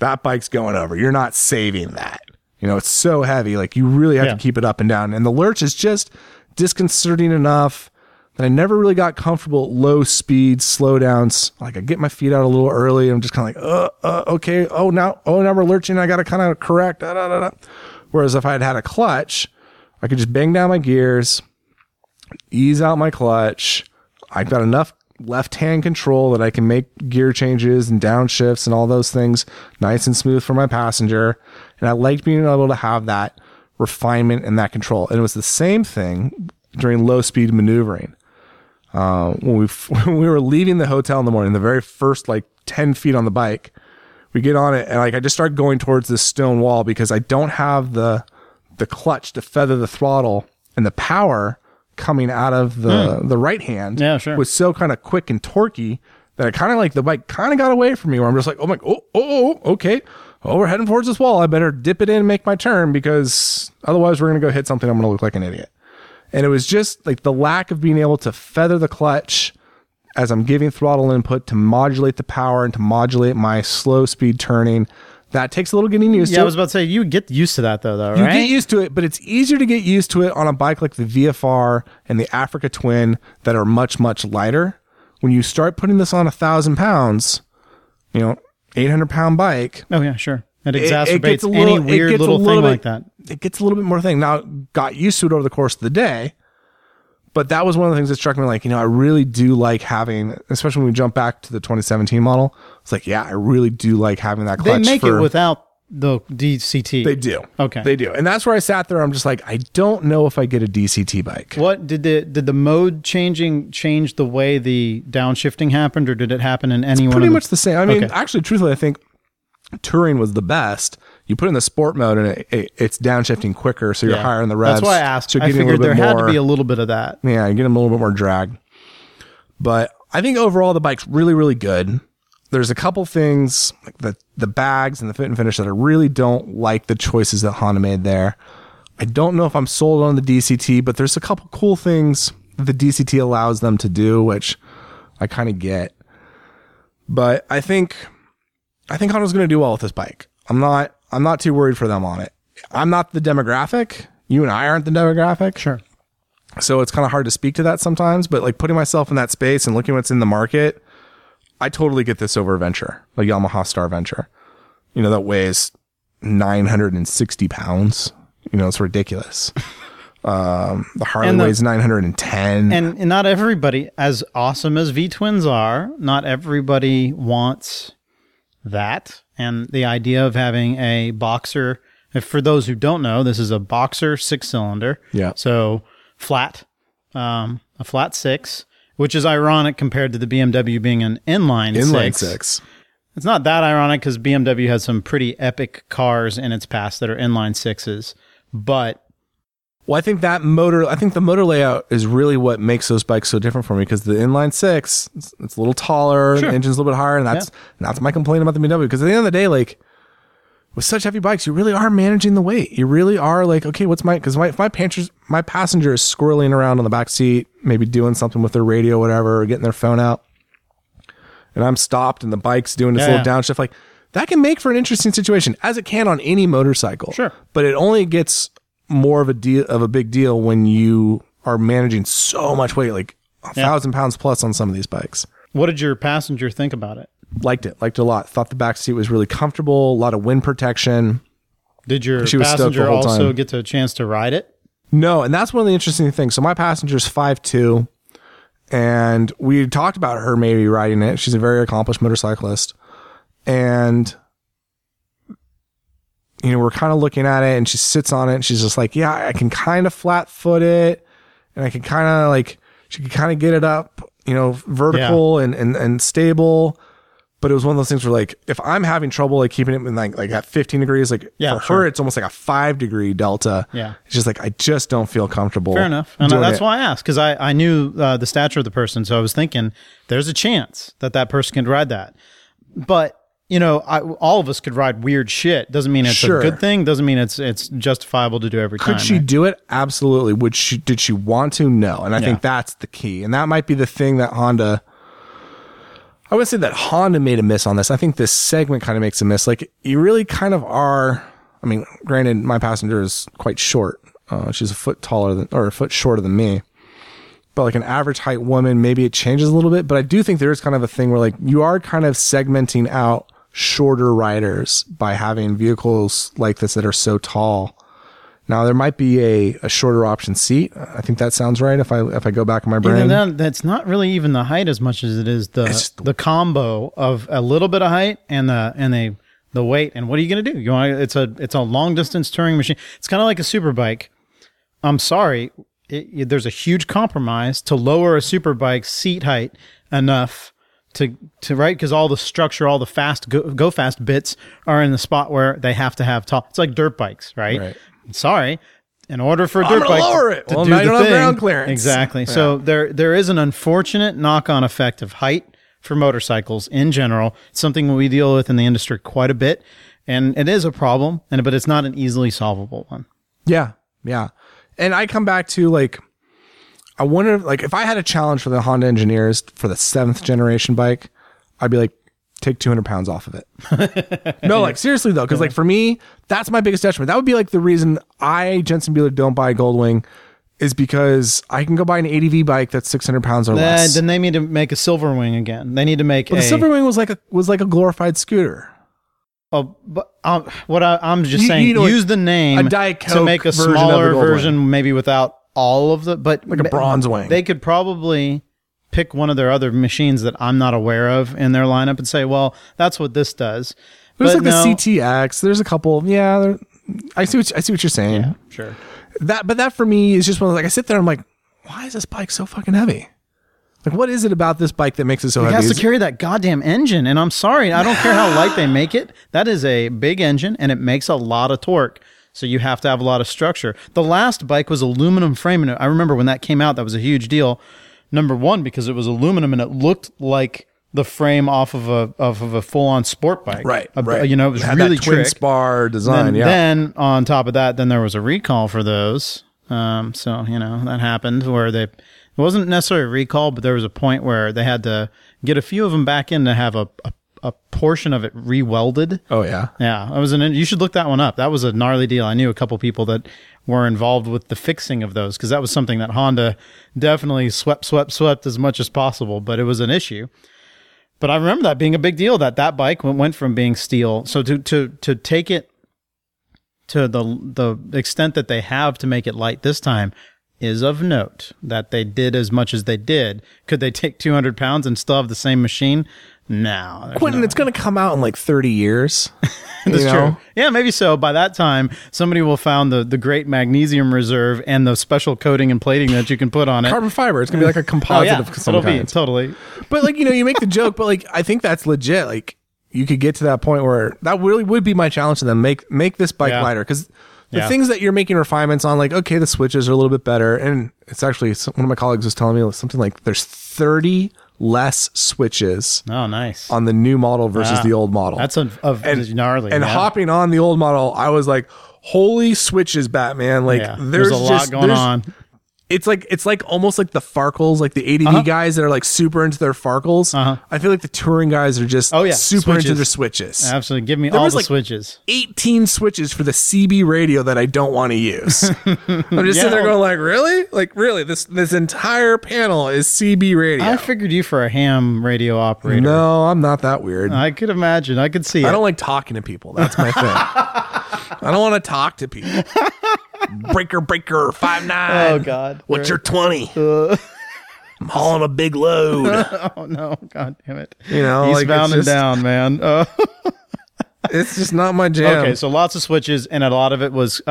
that bike's going over. You're not saving that. You know, it's so heavy. Like you really have to keep it up and down. And the lurch is just disconcerting enough that I never really got comfortable at low speed slowdowns. Like I get my feet out a little early. I'm just kind of like, okay. Oh, now we're lurching. I got to kind of correct. Whereas if I had had a clutch, I could just bang down my gears, ease out my clutch. I've got enough left-hand control that I can make gear changes and downshifts and all those things nice and smooth for my passenger. And I liked being able to have that refinement and that control. And it was the same thing during low-speed maneuvering. When we were leaving the hotel in the morning, the very first like 10 feet on the bike, we get on it and like I just start going towards this stone wall because I don't have the clutch to feather the throttle and the power coming out of the right hand was so kind of quick and torquey that I kind of like the bike kind of got away from me where I'm just like, oh my, okay. Oh, we're heading towards this wall. I better dip it in and make my turn because otherwise we're going to go hit something. I'm going to look like an idiot. And it was just like the lack of being able to feather the clutch as I'm giving throttle input to modulate the power and to modulate my slow speed turning. That takes a little getting used to. Yeah, I was about to say, you get used to that, though, right? You get used to it, but it's easier to get used to it on a bike like the VFR and the Africa Twin that are much, much lighter. When you start putting this on 1,000 pounds, you know, 800-pound bike. Oh, yeah, sure. It exacerbates any weird little thing like that. It gets a little bit more thing. Now, got used to it over the course of the day, but that was one of the things that struck me. Like, you know, I really do like having, especially when we jump back to the 2017 model, it's like, yeah, I really do like having that clutch. They make it without the DCT. They do. Okay. They do. And that's where I sat there. I'm just like, I don't know if I get a DCT bike. What did the mode change the way the downshifting happened, or did it happen in any one? Pretty much the same. I mean, actually, truthfully, I think touring was the best. You put in the sport mode and it's downshifting quicker, so you're higher in the revs. That's why I asked. So I figured there had to be a little bit of that. Yeah, you get them a little bit more drag. But I think overall the bike's really, really good. There's a couple things like the bags and the fit and finish that I really don't like the choices that Honda made there. I don't know if I'm sold on the DCT, but there's a couple cool things that the DCT allows them to do, which I kind of get. But I think Honda's going to do well with this bike. I'm not too worried for them on it. I'm not the demographic. You and I aren't the demographic. Sure. So it's kind of hard to speak to that sometimes, but like putting myself in that space and looking what's in the market, I totally get this over Venture, like Yamaha Star Venture. You know, that weighs 960 pounds. You know, it's ridiculous. The Harley weighs 910. And not everybody, as awesome as V-twins are, not everybody wants that. And the idea of having a boxer, if for those who don't know, this is a boxer 6-cylinder. Yeah. So flat, a flat 6. Which is ironic compared to the BMW being an inline six. It's not that ironic because BMW has some pretty epic cars in its past that are inline sixes, but... Well, I think the motor layout is really what makes those bikes so different for me, because the inline six, it's a little taller, sure. The engine's a little bit higher, and that's my complaint about the BMW, because at the end of the day, like, with such heavy bikes, you really are managing the weight. You really are like, okay, if my passenger is squirreling around on the back seat, maybe doing something with their radio, whatever, or getting their phone out, and I'm stopped and the bike's doing this little downshift, like, that can make for an interesting situation, as it can on any motorcycle. Sure. But it only gets more of a big deal when you are managing so much weight, like 1,000 pounds plus on some of these bikes. What did your passenger think about it? Liked it a lot. Thought the back seat was really comfortable, a lot of wind protection. Did your passenger also get a chance to ride it? No, and that's one of the interesting things. So my passenger's 5'2", and we talked about her maybe riding it. She's a very accomplished motorcyclist. And, you know, we're kind of looking at it, and she sits on it, and she's just like, yeah, I can kind of flat foot it, and I can kind of like, she can kind of get it up, you know, vertical and stable. But it was one of those things where, like, if I'm having trouble, like, keeping it in, like at 15 degrees, like, for her, it's almost like a 5-degree delta. Yeah. It's just like, I just don't feel comfortable. Fair enough. And that's why I asked, because I knew the stature of the person. So I was thinking, there's a chance that person can ride that. But, you know, all of us could ride weird shit. Doesn't mean it's a good thing. Doesn't mean it's justifiable to do every time. Could she do it? Absolutely. Did she want to? No. And I think that's the key. And that might be the thing that I would say that Honda made a miss on this. I think this segment kind of makes a miss. Like, you really kind of are. I mean, granted, my passenger is quite short. She's a foot shorter than me. But like an average height woman, maybe it changes a little bit. But I do think there is kind of a thing where, like, you are kind of segmenting out shorter riders by having vehicles like this that are so tall. Now, there might be a shorter option seat. I think that sounds right if I go back in my brain. That's not really even the height as much as it is the combo of a little bit of height and the weight. And what are you going to do? It's a long distance touring machine. It's kind of like a Superbike. I'm sorry. There's a huge compromise to lower a Superbike seat height enough to right, because all the structure, all the fast go fast bits are in the spot where they have to have tall. It's like dirt bikes, right? Sorry, in order for dirt bikes lower it. Well, do now you don't have ground clearance. Exactly. Yeah. So there is an unfortunate knock-on effect of height for motorcycles in general. It's something we deal with in the industry quite a bit, and it is a problem, but it's not an easily solvable one. Yeah, yeah. And I come back to, like, I wonder, like, if I had a challenge for the Honda engineers for the 7th generation bike, I'd be like, take 200 pounds off of it. No, like, seriously though. 'Cause like for me, that's my biggest detriment. That would be like the reason Jensen Beeler, don't buy a Goldwing is because I can go buy an ADV bike that's 600 pounds or less. Then they need to make a Silverwing again. They need to make the Silverwing was like a glorified scooter. Oh, but I'm just saying, you know, use the name to make a smaller version, maybe without all of the, but like a bronze wing. They could probably pick one of their other machines that I'm not aware of in their lineup and say, well, that's what this does. There's the CTX. There's a couple. Yeah. I see what you're saying. Yeah, sure. But that for me is just one of, like, I sit there and I'm like, why is this bike so fucking heavy? Like, what is it about this bike that makes it so heavy? It has to carry that goddamn engine. And I'm sorry, I don't care how light they make it. That is a big engine and it makes a lot of torque. So you have to have a lot of structure. The last bike was aluminum frame. And I remember when that came out, that was a huge deal. Number one, because it was aluminum and it looked like the frame off of a full on sport bike. Right. You know, it was really that twin spar design. Then on top of that, there was a recall for those. So, you know, that happened where it wasn't necessarily a recall, but there was a point where they had to get a few of them back in to have a portion of it re-welded. Oh yeah. Yeah. You should look that one up. That was a gnarly deal. I knew a couple people that were involved with the fixing of those, because that was something that Honda definitely swept as much as possible, but it was an issue. But I remember that being a big deal, that bike went from being steel. So to take it to the extent that they have to make it light this time is of note, that they did as much as they did. Could they take 200 pounds and still have the same machine? No. Quentin, it's going to come out in like 30 years. That's true. Yeah, maybe so. By that time, somebody will found the great magnesium reserve and the special coating and plating that you can put on it. Carbon fiber. It's going to be like a composite of some kind. It'll be, totally. But like, you know, you make the joke, but like, I think that's legit. Like, you could get to that point where that really would be my challenge to them. Make this bike lighter, because the things that you're making refinements on, like, okay, the switches are a little bit better. And it's actually, one of my colleagues was telling me something like there's 30 less switches on the new model versus the old model. That's gnarly. And hopping on the old model, I was like, holy switches, Batman. Like there's a lot going on. It's like almost like the Farkles, like the ADV guys that are like super into their Farkles. I feel like the touring guys are just super into their switches. Absolutely. Give me all the switches. 18 switches for the CB radio that I don't want to use. I'm just sitting there going like, really? Like, really? This entire panel is CB radio. I figured you for a ham radio operator. No, I'm not that weird. I could imagine. I could see it. I don't like talking to people. That's my thing. I don't want to talk to people. Breaker, 5'9". Oh God! What's your 20? I'm hauling a big load. Oh no! God damn it! You know, he's like bound and down, man. It's just not my jam. Okay, so lots of switches, and a lot of it was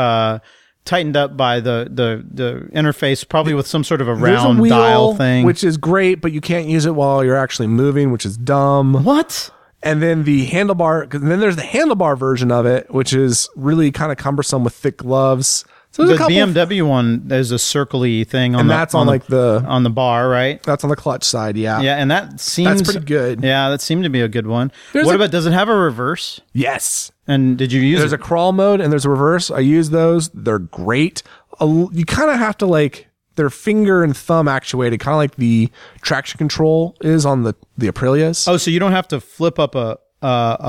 tightened up by the interface, probably with some sort of a round dial thing, which is great, but you can't use it while you're actually moving, which is dumb. What? And then the handlebar, because then there's the handlebar version of it, which is really kind of cumbersome with thick gloves. So the BMW one, there's a circly thing on, and that's on like the on the bar, right? That's on the clutch side, yeah. And that's pretty good. Yeah, that seemed to be a good one. What about? Does it have a reverse? Yes. And did you use? There's a crawl mode and there's a reverse. I use those. They're great. You kind of have to like. Their finger and thumb actuated, kind of like the traction control is on the Aprilias. Oh, so you don't have to flip up a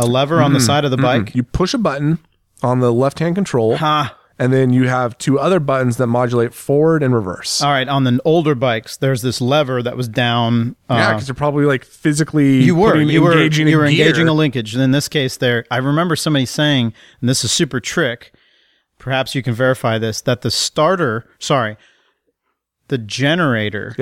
lever on the side of the bike? You push a button on the left-hand control, and then you have two other buttons that modulate forward and reverse. All right, on the older bikes, there's this lever that was down. Yeah, because you're probably like physically engaging a linkage. And in this case there, I remember somebody saying, and this is super trick, perhaps you can verify this, that the generator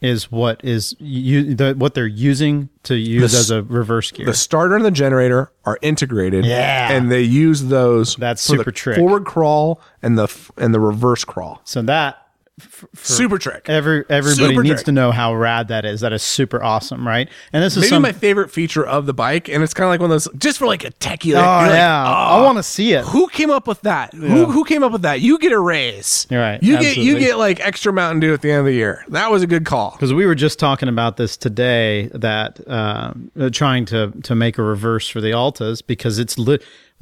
is what is what they're using to use as a reverse gear. The starter and the generator are integrated, and they use those. That's for super trick. Forward crawl and the reverse crawl. So that super trick. Everybody super needs trick. To know how rad that is. That is super awesome, right? And this is my favorite feature of the bike, and it's kind of like one of those just for like a techie. I want to see it. Who came up with that? Yeah. Who came up with that? You get a raise. You're right. You get like extra Mountain Dew at the end of the year. That was a good call, because we were just talking about this today, that trying to make a reverse for the Altas, because it's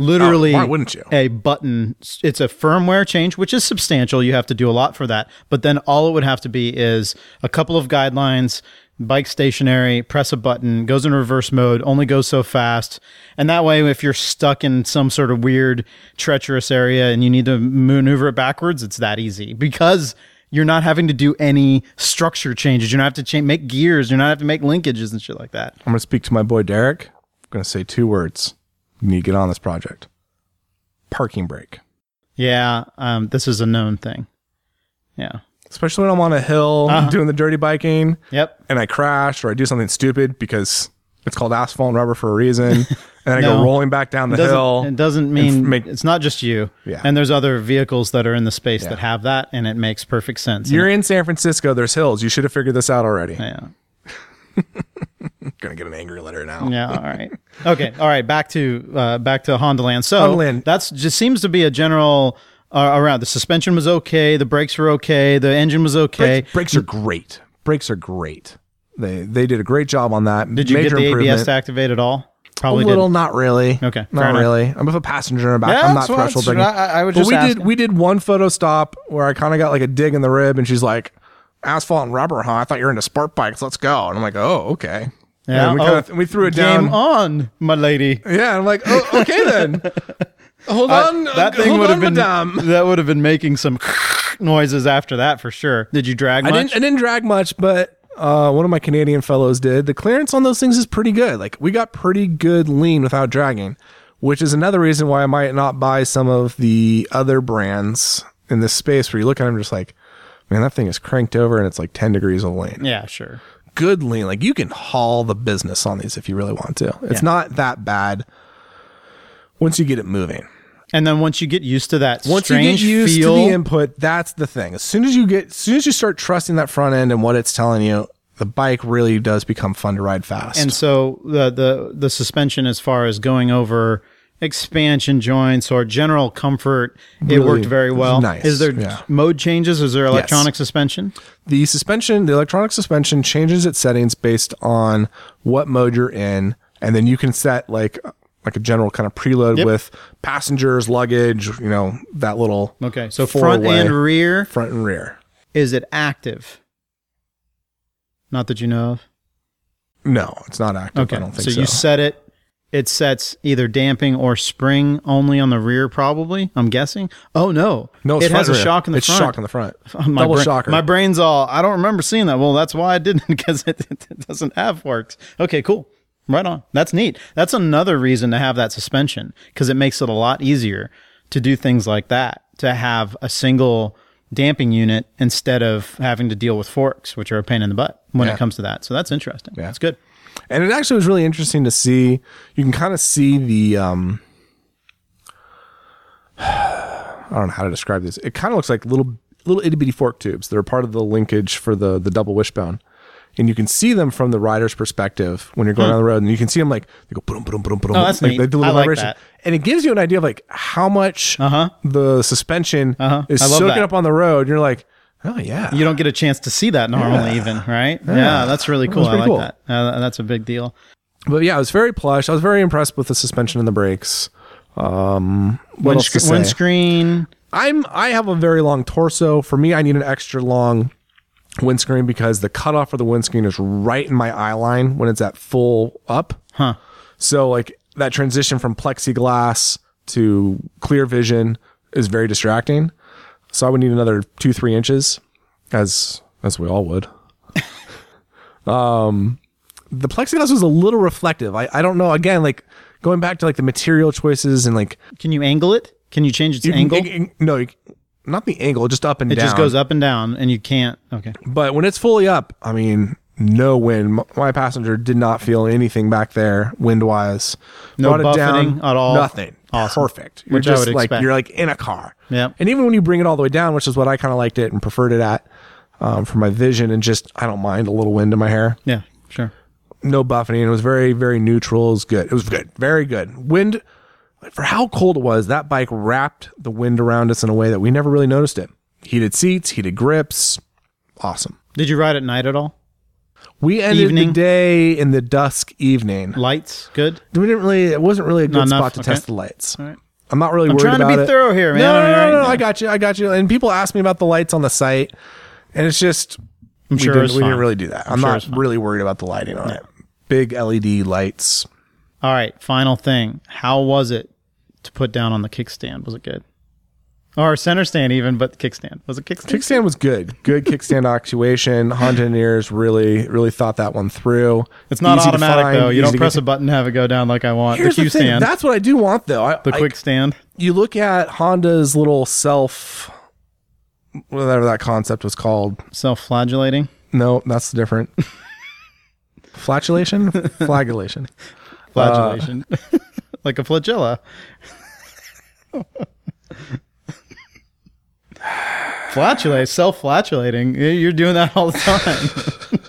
literally why wouldn't you? A button. It's a firmware change, which is substantial. You have to do a lot for that. But then all it would have to be is a couple of guidelines, bike stationary, press a button, goes in reverse mode, only goes so fast. And that way, if you're stuck in some sort of weird, treacherous area and you need to maneuver it backwards, it's that easy, because you're not having to do any structure changes. You don't have to make gears. You don't have to make linkages and shit like that. I'm going to speak to my boy, Derek. I'm going to say two words. You need to get on this project. Parking brake. Yeah, this is a known thing. Yeah. Especially when I'm on a hill doing the dirty biking. Yep. And I crash or I do something stupid, because it's called asphalt and rubber for a reason. And I go rolling back down the hill. It doesn't mean it's not just you. Yeah. And there's other vehicles that are in the space that have that, and it makes perfect sense. You're in San Francisco. There's hills. You should have figured this out already. Yeah. Gonna get an angry letter now. Yeah. All right. Okay. All right. Back to Honda Land. So Honda Land. That's just seems to be a general around. The suspension was okay. The brakes were okay. The engine was okay. Brakes are great. They did a great job on that. Did you get the ABS to activate at all? Probably a little, didn't. Not really. Okay. Not really. I'm with a passenger in the back. Yeah, I'm not threshold braking. I would just ask. We did one photo stop where I kind of got like a dig in the rib, and she's like, "Asphalt and rubber, huh? I thought you were into sport bikes. Let's go." And I'm like, "Oh, okay." Yeah, and we threw it down. Game on, my lady. Yeah, I'm like, "Oh, okay then." Hold on, that thing would have been madame. That would have been making some noises after that for sure. Did you drag much? I didn't drag much, but one of my Canadian fellows did. The clearance on those things is pretty good. Like, we got pretty good lean without dragging, which is another reason why I might not buy some of the other brands in this space, where you look at them just like, man, that thing is cranked over and it's like 10 degrees of lean. Yeah, sure. Good lean. Like, you can haul the business on these if you really want to. It's not that bad once you get it moving. And then once you get used to that strange feel. Once you get used to the input, that's the thing. As soon as you start trusting that front end and what it's telling you, the bike really does become fun to ride fast. And so the suspension, as far as going over expansion joints or general comfort, really, it worked very well. Nice. Is there mode changes? Is there electronic suspension? The electronic suspension changes its settings based on what mode you're in. And then you can set like a general kind of preload with passengers, luggage, you know, that little. Okay. So front and rear. Is it active? Not that you know of. No, it's not active. Okay. I don't think so. So you set it. It sets either damping or spring only on the rear, probably, I'm guessing. Oh, no. No, it has a shock in the front. It's shock in the front. Double shocker. My brain's all, I don't remember seeing that. Well, that's why I didn't, because it doesn't have forks. Okay, cool. Right on. That's neat. That's another reason to have that suspension, because it makes it a lot easier to do things like that, to have a single damping unit instead of having to deal with forks, which are a pain in the butt when it comes to that. So that's interesting. Yeah. That's good. And it actually was really interesting to see. You can kind of see the, I don't know how to describe this. It kind of looks like little itty bitty fork tubes that are part of the linkage for the double wishbone. And you can see them from the rider's perspective when you're going down the road, and you can see them like they go boom, boom, boom, boom. Oh, that's neat. They do a little vibration, like, and it gives you an idea of like how much the suspension is soaking up on the road. You're like, oh yeah, you don't get a chance to see that normally, even right? Yeah, that's really cool. I like that. That's a big deal. But yeah, it was very plush. I was very impressed with the suspension and the brakes. Windscreen. I have a very long torso. For me, I need an extra long windscreen because the cutoff for the windscreen is right in my eye line when it's at full up. Huh. So like that transition from plexiglass to clear vision is very distracting. So I would need another 2-3 inches, as we all would. The plexiglass was a little reflective. I don't know. Again, like going back to like the material choices and like, can you angle it? Can you change its angle? Not the angle, just up and down. It just goes up and down, and you can't. Okay. But when it's fully up, I mean, no wind. My passenger did not feel anything back there, wind-wise. No buffeting down, at all. Nothing. Awesome. Perfect. You're just expect. You're like in a car. Yeah. And even when you bring it all the way down, which is what I kind of liked it and preferred it at for my vision, and just I don't mind a little wind in my hair. Yeah, sure. No buffeting. It was very, very neutral. It was good. It was good. Very good. Wind. For how cold it was, that bike wrapped the wind around us in a way that we never really noticed it. Heated seats, heated grips. Awesome. Did you ride at night at all? We ended the day in the dusk evening. Lights, good? We didn't really, it wasn't really a good spot to test the lights. All right. I'm not really worried about it. I'm trying to be thorough here, man. No. I got you. And people ask me about the lights on the site, and it's just, we didn't really do that. I'm not really worried about the lighting on it. Big LED lights. All right, final thing. How was it to put down on the kickstand? Was it good? Or center stand even, but the kickstand. Was it kickstand? Kickstand was good. Good kickstand actuation. Honda engineers really, really thought that one through. It's not easy automatic, though. You don't press a button to have it go down like I want. Here's the Q stand. That's what I do want, though. The quick stand. You look at Honda's little self, whatever that concept was called. Self-flagellating? No, that's different. Flagellation? Flagellation. Flagellation. Like a flagella. Flatulate, self-flatulating. You're doing that all the time.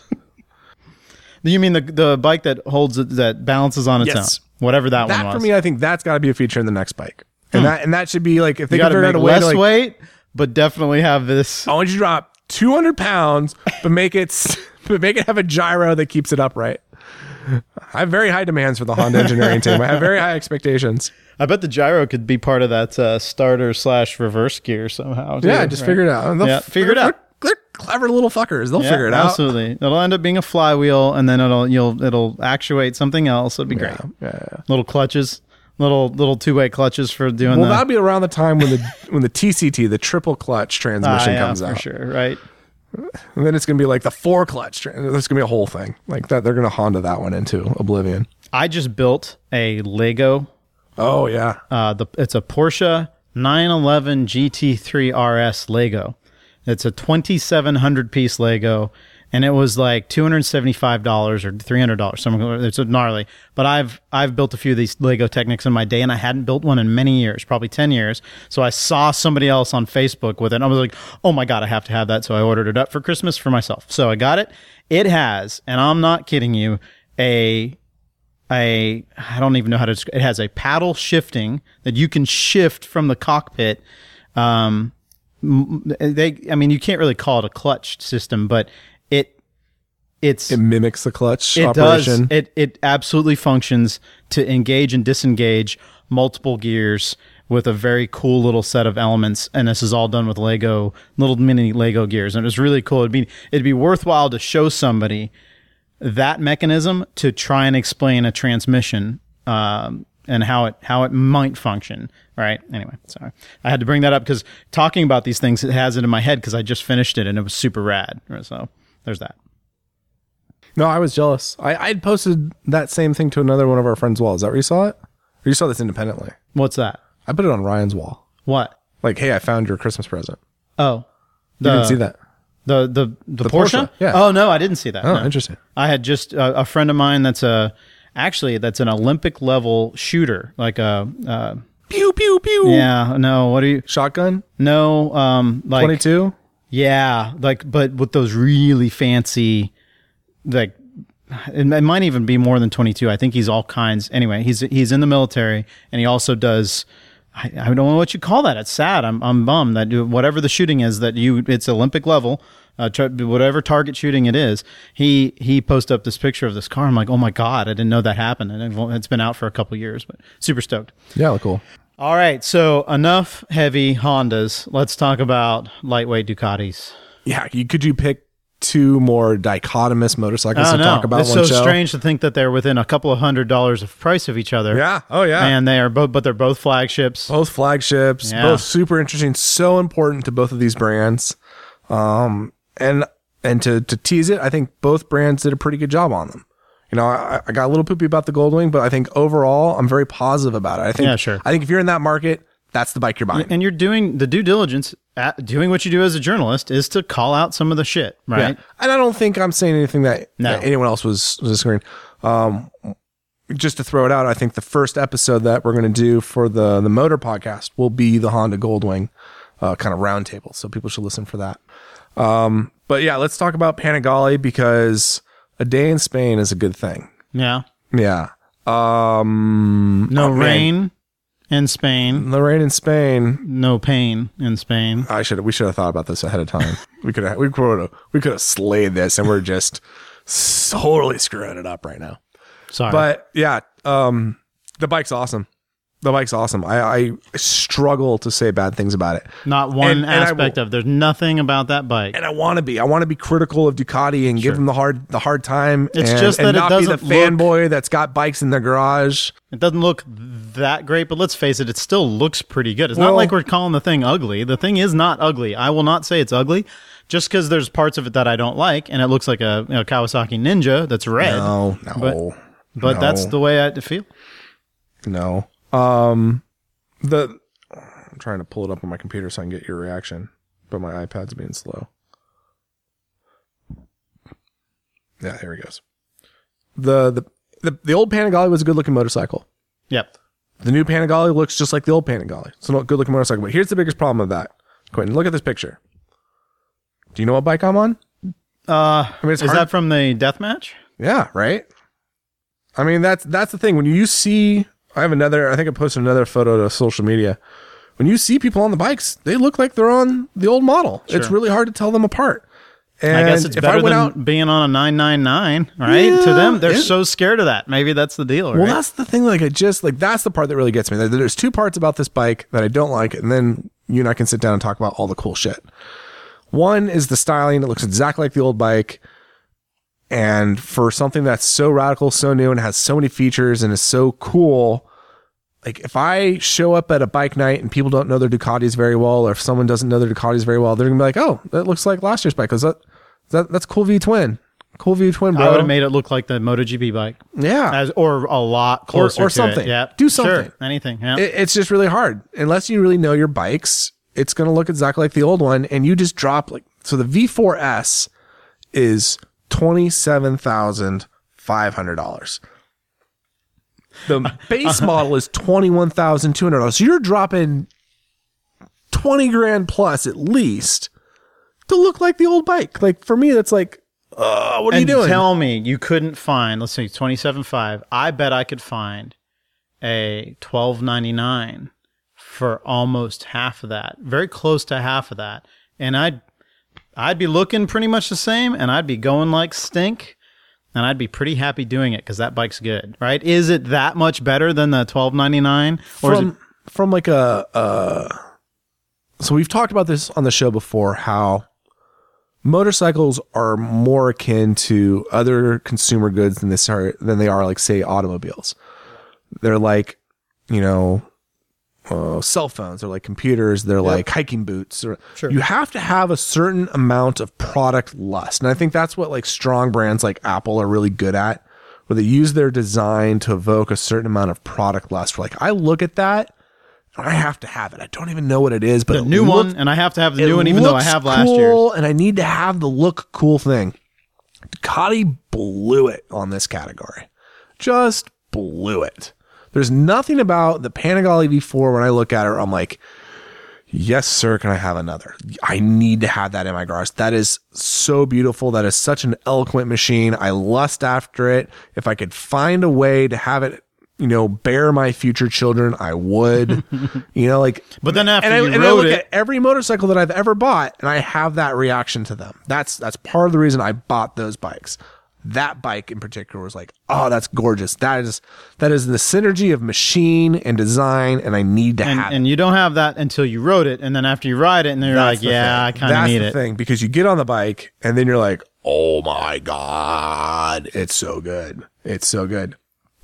You mean the bike that holds it, that balances on its own? Whatever that one was. For me, I think that's got to be a feature in the next bike. And that should be like, if they can figure out a way to like, weight, but definitely have this. I want you to drop 200 pounds, but make it have a gyro that keeps it upright. I have very high demands for the Honda engineering team. I have very high expectations. I bet the gyro could be part of that starter / reverse gear somehow. Yeah, just figure it out. Figure it out. They're clever little fuckers. They'll figure it out. Absolutely. It'll end up being a flywheel, and then it'll actuate something else. It'd be great. Yeah. Little clutches, little two-way clutches for doing that. Well, that'll be around the time when the TCT, the triple clutch transmission comes out. For sure, right? And then it's going to be like the 4 clutch. There's going to be a whole thing like that. They're going to Honda that one into oblivion. I just built a Lego. Oh yeah. It's a Porsche 911 GT3 RS Lego. It's a 2,700 piece Lego. and it was like $275 or $300. It's gnarly. But I've built a few of these Lego Technics in my day, and I hadn't built one in many years, probably 10 years. So I saw somebody else on Facebook with it, and I was like, oh my God, I have to have that. So I ordered it up for Christmas for myself. So I got it. It has, and I'm not kidding you, I don't even know how to describe it. It has a paddle shifting that you can shift from the cockpit. You can't really call it a clutch system, but it mimics the clutch operation. Does. It absolutely functions to engage and disengage multiple gears with a very cool little set of elements. And this is all done with Lego, little mini Lego gears. And it was really cool. It'd be worthwhile to show somebody that mechanism to try and explain a transmission, and how it might function. Right. Anyway, sorry. I had to bring that up because talking about these things, it has it in my head because I just finished it and it was super rad. So there's that. No, I was jealous. I'd posted that same thing to another one of our friends' wall. Is that where you saw it? Or you saw this independently? What's that? I put it on Ryan's wall. What? Like, hey, I found your Christmas present. Oh. You didn't see that. The Porsche? Yeah. Oh, no, I didn't see that. Oh, no. Interesting. I had just a friend of mine that's an Olympic level shooter, like a pew, pew, pew. Yeah. No, what are you? Shotgun? No. Like 22? Yeah. Like, but with those really fancy, like, it might even be more than 22. I think he's all kinds. Anyway, he's in the military, and he also does, I don't know what you call that. It's sad. I'm bummed that whatever the shooting is, it's Olympic level, whatever target shooting it is. He posted up this picture of this car. I'm like, oh my God, I didn't know that happened. And it's been out for a couple of years, but super stoked. Yeah, cool. All right, so enough heavy Hondas. Let's talk about lightweight Ducatis. Yeah, could you pick two more dichotomous motorcycles to talk about? It's one so show. Strange to think that they're within a couple of $100 of price of each other. Yeah. Oh yeah. And they are both, but they're both flagships. Both flagships. Yeah. Both super interesting. So important to both of these brands. And to tease it, I think both brands did a pretty good job on them. You know, I got a little poopy about the Goldwing, but I think overall I'm very positive about it. I think. Yeah, sure. I think if you're in that market, that's the bike you're buying. And you're doing the due diligence. Doing what you do as a journalist is to call out some of the shit, right? Yeah. And I don't think I'm saying anything that anyone else was disagreeing. Just to throw it out, I think the first episode that we're going to do for the motor podcast will be the Honda Goldwing kind of roundtable. So people should listen for that. But yeah, let's talk about Panigale, because a day in Spain is a good thing. Yeah. Yeah. Rain. In Spain. The rain in Spain. No pain in Spain. We should have thought about this ahead of time. we could have slayed this, and we're just totally screwing it up right now. Sorry. But yeah, the bike's awesome. The bike's awesome. I struggle to say bad things about it. Not one there's nothing about that bike. And I want to be critical of Ducati and give them the hard time. It's just that it doesn't be the fanboy that's got bikes in their garage. It doesn't look that great, but let's face it, it still looks pretty good. It's not like we're calling the thing ugly. The thing is not ugly. I will not say it's ugly, just because there's parts of it that I don't like, and it looks like a Kawasaki Ninja that's red. No, but that's the way I feel. No. I'm trying to pull it up on my computer so I can get your reaction, but my iPad's being slow. Yeah, here it goes. The old Panigale was a good looking motorcycle. Yep. The new Panigale looks just like the old Panigale. It's not a good looking motorcycle, but here's the biggest problem of that. Quentin, look at this picture. Do you know what bike I'm on? Is that from the death match? Yeah. Right. I mean, that's the thing. When you see, I think I posted another photo to social media. When you see people on the bikes, they look like they're on the old model. Sure. It's really hard to tell them apart. And I guess it's better than being on a 999, right? Yeah, to them, they're so scared of that. Maybe that's the deal, right? Well, that's the thing. That's the part that really gets me. There's two parts about this bike that I don't like, and then you and I can sit down and talk about all the cool shit. One is the styling. It looks exactly like the old bike. And for something that's so radical, so new, and has so many features and is so cool, like if I show up at a bike night and people don't know their Ducatis very well, or if someone doesn't know their Ducatis very well, they're going to be like, oh, that looks like last year's bike. That's cool V-twin. Cool V-twin, bro. I would have made it look like the MotoGP bike. Yeah. Or a lot closer or something. Yeah. Do something. Sure. Anything. Yeah. It's just really hard. Unless you really know your bikes, it's going to look exactly like the old one. And you just drop the V4S is $27,500. The base model is $21,200. So you're dropping $20,000 plus at least to look like the old bike. Like for me, that's like, what are you doing? Tell me you couldn't find, let's see, 27.5. I bet I could find a 1299 for almost half of that, very close to half of that. And I'd be looking pretty much the same, and I'd be going like stink, and I'd be pretty happy doing it because that bike's good, right? Is it that much better than the 1299? Or from like a so we've talked about this on the show before, how motorcycles are more akin to other consumer goods than they are like, say, automobiles. They're like, you know, cell phones, they're like computers, they're like hiking boots. Or, sure. You have to have a certain amount of product lust. And I think that's what like strong brands like Apple are really good at, where they use their design to evoke a certain amount of product lust. Where like, I look at that, and I have to have it. I don't even know what it is, but the new one, and I have to have the new one, even though I have last year's. And I need to have the look cool thing. Ducati blew it on this category. Just blew it. There's nothing about the Panigale V4 when I look at her, I'm like, yes, sir, can I have another? I need to have that in my garage. That is so beautiful. That is such an eloquent machine. I lust after it. If I could find a way to have it, you know, bear my future children, I would. You know, like, but then after I look at every motorcycle that I've ever bought, and I have that reaction to them. That's part of the reason I bought those bikes. That bike in particular was like, oh, that's gorgeous. That is the synergy of machine and design, and I need to have it. And you don't have that until you rode it, and then after you ride it, and then you're like, yeah, I kind of need it. That's the thing, because you get on the bike, and then you're like, oh my God, it's so good. It's so good.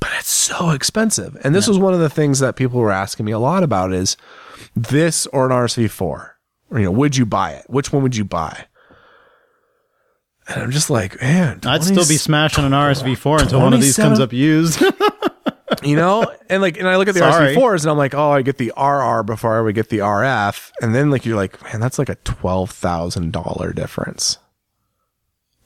But it's so expensive. And this was one of the things that people were asking me a lot about is this or an RSV4. Or, you know, would you buy it? Which one would you buy? And I'm just like, man, I'd still be smashing an RSV4 until one of these comes up used. You know? And like, and I look at the RSV4s and I'm like, oh, I get the RR before I would get the RF. And then like, you're like, man, that's like a $12,000 difference.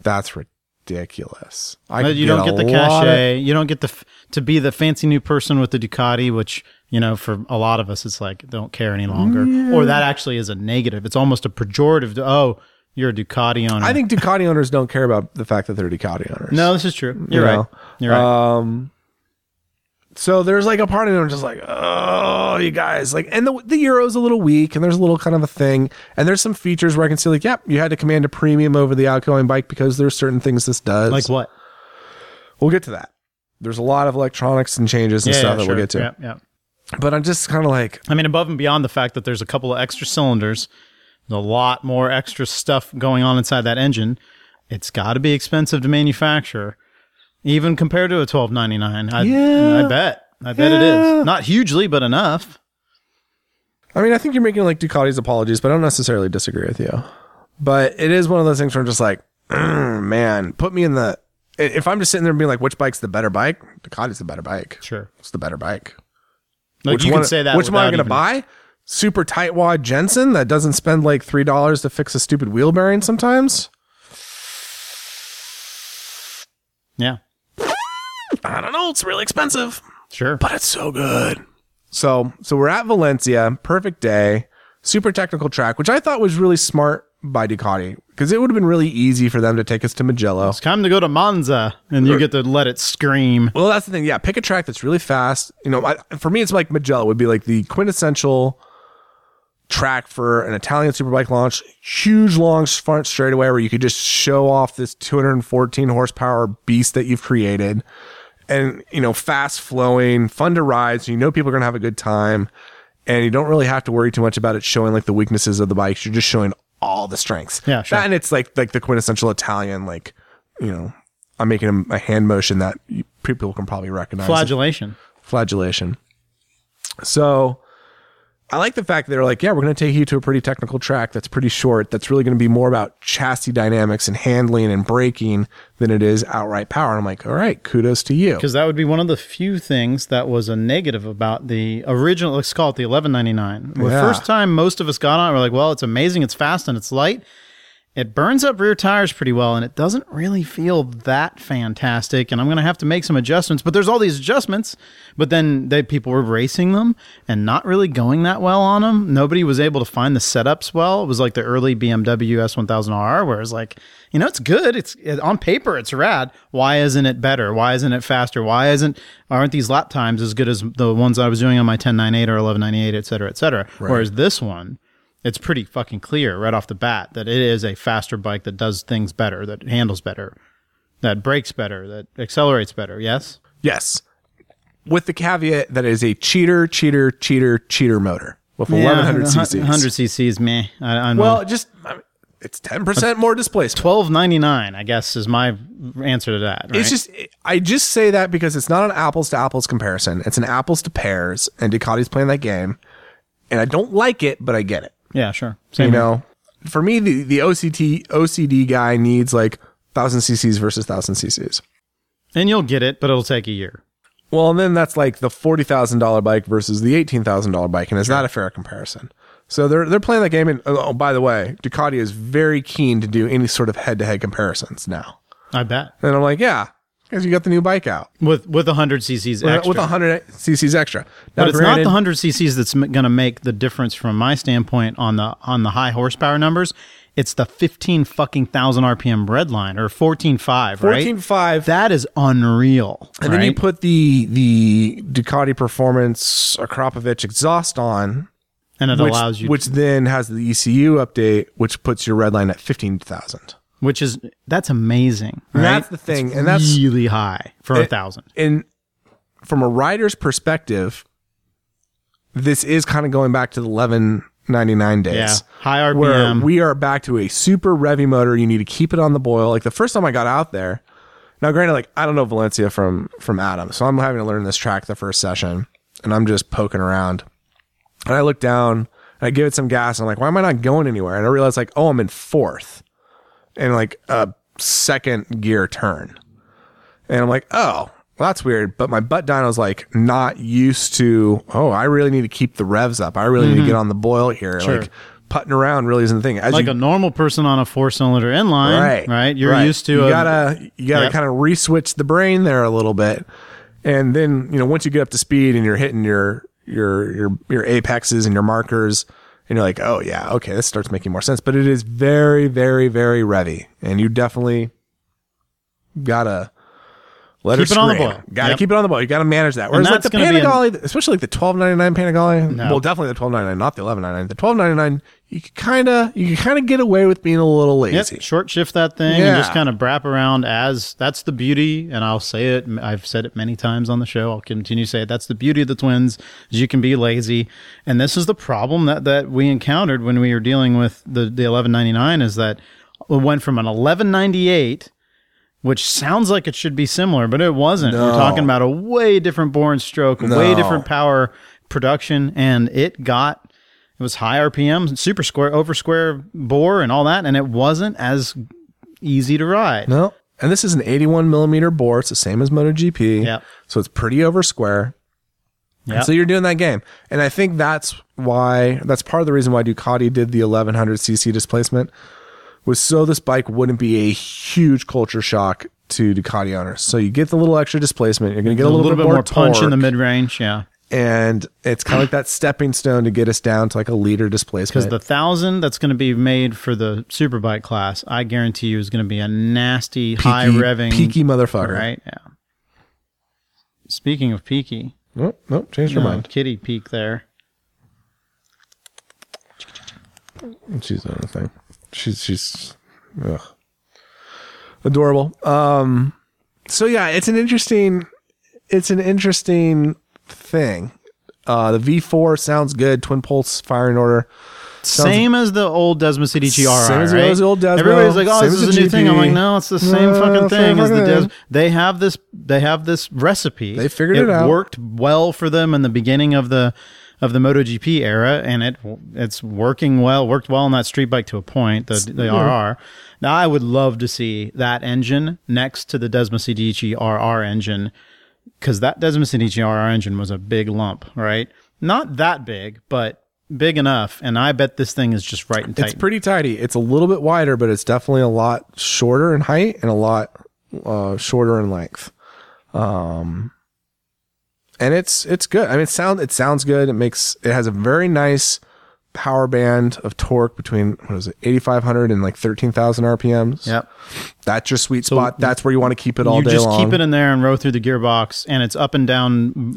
That's ridiculous. You don't get the cachet. You don't get to be the fancy new person with the Ducati, which, you know, for a lot of us, it's like, don't care any longer. Yeah. Or that actually is a negative. It's almost a pejorative. You're a Ducati owner. I think Ducati owners don't care about the fact that they're Ducati owners. No, this is true. You're right. So there's like a part of them just like, oh, you guys. Like, and the Euro's a little weak, and there's a little kind of a thing. And there's some features where I can see like, yep, you had to command a premium over the outgoing bike because there's certain things this does. Like what? We'll get to that. There's a lot of electronics and changes and stuff that we'll get to. But I'm just kind of like... I mean, above and beyond the fact that there's a couple of extra cylinders... a lot more extra stuff going on inside that engine. It's got to be expensive to manufacture, even compared to a 1299. I bet it is. Not hugely, but enough. I mean, I think you're making like Ducati's apologies, but I don't necessarily disagree with you. But it is one of those things where I'm just like, man, put me in the... If I'm just sitting there and being like, which bike's the better bike? Ducati's the better bike. Sure. It's the better bike. Like, which you one, can say that which one am I going to buy? Super tightwad Jensen that doesn't spend like $3 to fix a stupid wheel bearing sometimes. Yeah. I don't know. It's really expensive. Sure. But it's so good. So we're at Valencia. Perfect day. Super technical track, which I thought was really smart by Ducati because it would have been really easy for them to take us to Mugello. It's time to go to Monza and you get to let it scream. Well, that's the thing. Yeah. Pick a track that's really fast. You know, for me, it's like Mugello would be like the quintessential track for an Italian superbike launch, huge long front straightaway where you could just show off this 214 horsepower beast that you've created, and you know, fast flowing, fun to ride, so you know people are gonna have a good time, and you don't really have to worry too much about it showing like the weaknesses of the bikes. You're just showing all the strengths. Yeah, sure. And it's like the quintessential Italian, like, you know, I'm making a hand motion that people can probably recognize. Flagellation. So I like the fact that they're like, yeah, we're going to take you to a pretty technical track that's pretty short, that's really going to be more about chassis dynamics and handling and braking than it is outright power. And I'm like, all right, kudos to you. Because that would be one of the few things that was a negative about the original, let's call it the 1199. The first time most of us got on it, we're like, well, it's amazing, it's fast, and it's light. It burns up rear tires pretty well, and it doesn't really feel that fantastic, and I'm going to have to make some adjustments. But there's all these adjustments, but then people were racing them and not really going that well on them. Nobody was able to find the setups well. It was like the early BMW S1000RR, where it's like, you know, it's good. It's on paper, it's rad. Why isn't it better? Why isn't it faster? Why aren't these lap times as good as the ones I was doing on my 1098 or 1198, et cetera, et cetera? Right. Whereas this one, it's pretty fucking clear right off the bat that it is a faster bike that does things better, that handles better, that brakes better, that accelerates better. Yes? Yes. With the caveat that it is a cheater motor with 1,100 cc's. 100 cc's, meh. It's 10% more displacement. 1299, I guess, is my answer to that. Right? It's just, I just say that because it's not an apples to apples comparison. It's an apples to pears, and Ducati's playing that game. And I don't like it, but I get it. Yeah, sure. Same you way. Know, for me, the OCD guy needs like 1,000 cc's versus 1,000 cc's. And you'll get it, but it'll take a year. Well, and then that's like the $40,000 bike versus the $18,000 bike, and it's not a fair comparison. So they're playing that game. And oh, by the way, Ducati is very keen to do any sort of head-to-head comparisons now. I bet. And I'm like, yeah, because you got the new bike out with 100 cc's extra. With 100 cc's extra. Now, but it's granted, not the 100 cc's that's going to make the difference from my standpoint on the high horsepower numbers. It's the 15 fucking thousand RPM redline or 14.5, right? 14.5. That is unreal. And right? Then you put the Ducati Performance Akrapovic exhaust on. And it allows you, which then has the ECU update, whiwhich puts your redline at 15,000. Which is that's amazing. Right? That's the thing, it's and that's really high for 1,000. And from a rider's perspective, this is kind of going back to the 1199 days. Yeah, high RPM. Where we are back to a super revvy motor. You need to keep it on the boil. Like the first time I got out there. Now, granted, like I don't know Valencia from Adam, so I'm having to learn this track the first session, and I'm just poking around. And I look down, and I give it some gas, and I'm like, why am I not going anywhere? And I realize, like, oh, I'm in fourth, and like a second gear turn. And I'm like, oh, well, that's weird. But my butt dyno's like not used to, oh, I really need to keep the revs up. I really need to get on the boil here. Sure. Like putting around really isn't the thing. As like a normal person on a 4-cylinder inline, right? You're used to you gotta kind of re-switch the brain there a little bit. And then, you know, once you get up to speed and you're hitting your apexes and your markers, and you're like, oh yeah, okay, this starts making more sense. But it is very, very, very revvy, and you definitely gotta keep it on the boil. You gotta manage that. Whereas like the Panigale, especially like the 1299 Panigale, well, definitely the 1299, not the 1199. The 1299, you can kind of get away with being a little lazy. Yep. Short shift that thing and just kind of brap around as that's the beauty. And I'll say it. I've said it many times on the show. I'll continue to say it. That's the beauty of the twins is you can be lazy. And this is the problem that we encountered when we were dealing with the 1199 is that it went from an 1198, which sounds like it should be similar, but it wasn't. No. We're talking about a way different bore and stroke, way different power production. And it was high RPMs, super square, over square bore and all that. And it wasn't as easy to ride. No. And this is an 81 millimeter bore. It's the same as MotoGP. Yeah. So it's pretty over square. Yeah. So you're doing that game. And I think that's part of the reason why Ducati did the 1100 cc displacement. Was so this bike wouldn't be a huge culture shock to Ducati owners. So you get the little extra displacement. You're going to get a little bit more punch torque, in the mid-range, yeah. And it's kind of like that stepping stone to get us down to like a liter displacement. Because the 1,000 that's going to be made for the Superbike class, I guarantee you is going to be a nasty, high-revving... Peaky motherfucker. Right, yeah. Speaking of peaky... Nope, changed your mind. Kitty peak there. She's another thing. She's adorable. So yeah, it's an interesting thing. The V4 sounds good. Twin pulse firing order. Same as the old Desmosedici RR, same as the old Desmo. Everybody's like, oh, this is a new thing. I'm like, no, it's the same fucking thing as the Desmo. They have this recipe. They figured it out. It worked well for them in the beginning of the MotoGP era, and it's worked well on that street bike to a point, the RR. Now, I would love to see that engine next to the Desmosedici RR engine, because that Desmosedici RR engine was a big lump, right? Not that big, but big enough, and I bet this thing is just right and tight. It's pretty tidy. It's a little bit wider, but it's definitely a lot shorter in height and a lot shorter in length. And it's good. I mean, it sounds good. It has a very nice power band of torque between, 8,500 and 13,000 RPMs. Yep. That's your sweet spot. That's where you want to keep it all day long. You just keep it in there and row through the gearbox, and it's up and down.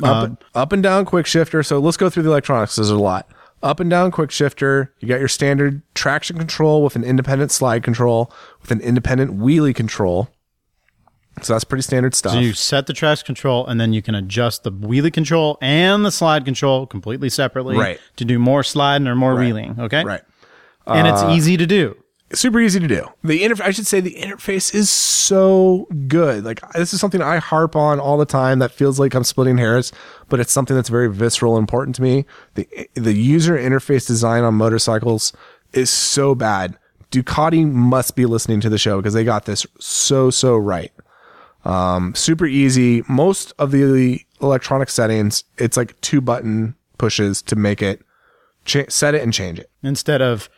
Up and down quick shifter. So let's go through the electronics. There's a lot. Up and down quick shifter. You got your standard traction control with an independent slide control, with an independent wheelie control. So that's pretty standard stuff. So you set the traction control, and then you can adjust the wheelie control and the slide control completely separately, right, to do more sliding or more wheeling. Okay. Right. And it's easy to do. Super easy to do. The interface is so good. This is something I harp on all the time that feels like I'm splitting hairs, but it's something that's very visceral and important to me. The user interface design on motorcycles is so bad. Ducati must be listening to the show because they got this so right. Super easy. Most of the electronic settings, it's 2 button pushes to make it set it and change it, instead of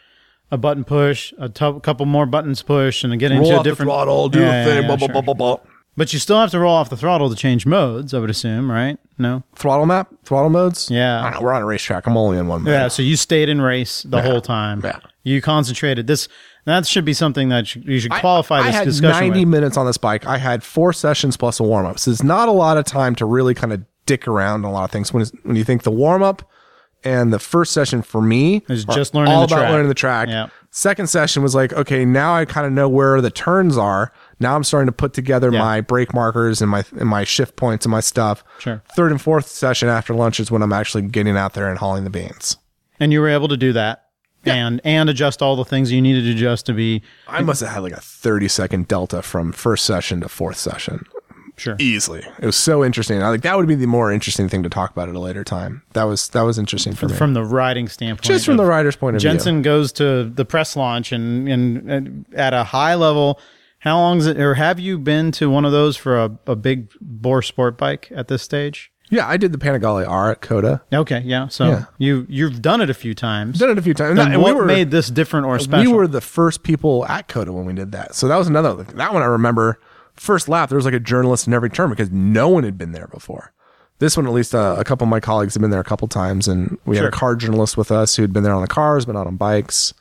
a button push, a couple more buttons push, and get into a different throttle, do a thing. But you still have to roll off the throttle to change modes, I would assume, right? No? Throttle map? Throttle modes? Yeah. I don't know, we're on a racetrack. I'm only in one mode. Yeah, so you stayed in race the whole time. Yeah. You concentrated. That should be something that you should qualify this discussion with. I had 90 minutes on this bike. I had 4 sessions plus a warm-up. So it's not a lot of time to really kind of dick around on a lot of things. When you think the warm-up and the first session for me is just learning all about learning the track. Yep. Second session was okay, now I kind of know where the turns are. Now I'm starting to put together my brake markers and my shift points and my stuff. Sure. Third and fourth session after lunch is when I'm actually getting out there and hauling the beans. And you were able to do that and adjust all the things you needed to adjust to be. I must have had a 30-second delta from first session to fourth session. Sure. Easily. It was so interesting. I that would be the more interesting thing to talk about at a later time. That was interesting for me. From the riding standpoint. Just from the rider's point of view. Jensen goes to the press launch and at a high level. How long is it, or have you been to one of those for a big bore sport bike at this stage? Yeah, I did the Panigale R at COTA. Okay, yeah. So you've done it a few times. Done it a few times. And what made this different or special? We were the first people at COTA when we did that. So that was another. That one I remember. First lap, there was a journalist in every turn because no one had been there before. This one, at least a couple of my colleagues have been there a couple times, and we had a car journalist with us who had been there on the cars, but not on bikes.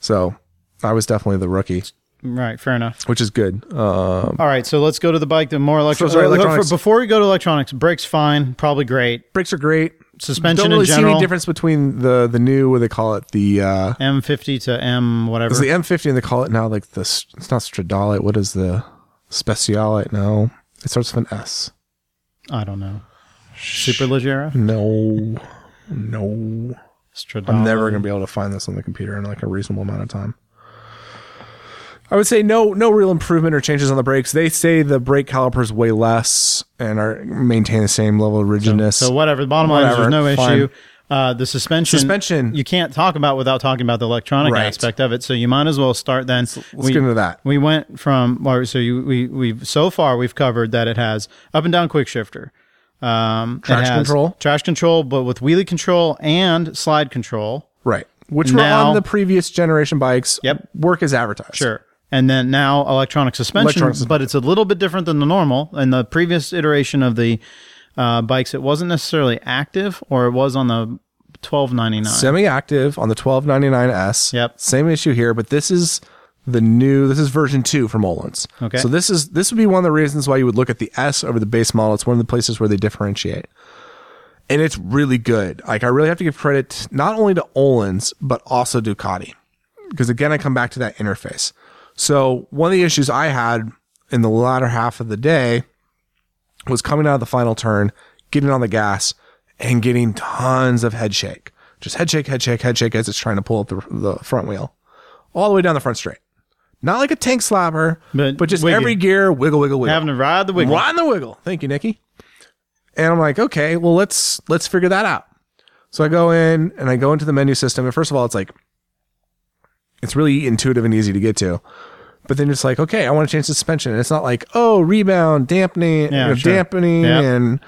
So I was definitely the rookie. Right, fair enough. Which is good. All right, so let's go to the bike. The more electronics. Before we go to electronics, brakes fine, probably great. Brakes are great. Suspension in general. Don't really see any difference between the new, what do they call it, the M50 to M whatever. It's the M50, and they call it now it's not Stradale. What is the Speciale? No, it starts with an S. I don't know. Superleggera? No. Stradale. I'm never gonna be able to find this on the computer in a reasonable amount of time. I would say no real improvement or changes on the brakes. They say the brake calipers weigh less and maintain the same level of rigidness. So whatever. The bottom line is there's no issue. The suspension, you can't talk about without talking about the electronic aspect of it. So you might as well start then. Let's get into that. We went from, we've covered that it has up and down quick shifter. Traction control, but with wheelie control and slide control. Right. Which were on the previous generation bikes. Yep. Work as advertised. Sure. And then now electronic suspension, but it's a little bit different than the normal. In the previous iteration of the bikes, it wasn't necessarily active, or it was on the 1299. Semi-active on the 1299S. Yep. Same issue here, but this is version 2 from Ohlins. Okay. So this would be one of the reasons why you would look at the S over the base model. It's one of the places where they differentiate. And it's really good. I really have to give credit not only to Ohlins, but also Ducati. Because again, I come back to that interface. So one of the issues I had in the latter half of the day was coming out of the final turn, getting on the gas, and getting tons of head shake. Just head shake as it's trying to pull up the front wheel. All the way down the front straight. Not like a tank slapper, but just every gear, wiggle. Having to ride the wiggle. Riding the wiggle. Thank you, Nikki. And I'm okay, well, let's figure that out. So I go in and I go into the menu system. And first of all, it's it's really intuitive and easy to get to. But then it's okay, I want to change the suspension. And it's not rebound, dampening, yep. and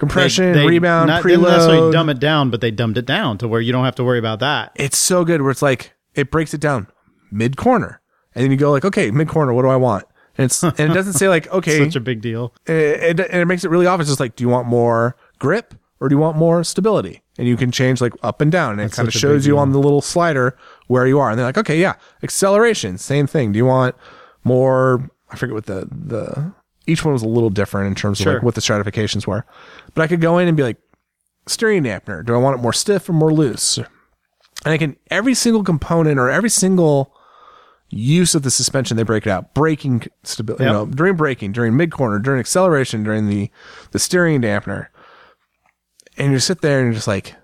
Compression, they rebound, preload. They didn't necessarily dumb it down, but they dumbed it down to where you don't have to worry about that. It's so good where it's like, it breaks it down mid-corner. And then you go like, okay, mid-corner, what do I want? And it's and it doesn't say like, okay. Such a big deal. And it makes it really obvious. It's like, do you want more grip or do you want more stability? And you can change like up and down. And it kind of shows you on the little slider where you are. And they're like, okay, yeah. Acceleration, same thing. Do you want more, I forget what the each one was a little different in terms of like what the stratifications were. But I could go in and be like, steering dampener, do I want it more stiff or more loose? And I can, every single component or every single use of the suspension, they break it out. Braking stability, you know, during braking, during mid-corner, during acceleration, during the steering dampener. And you sit there and you're just like,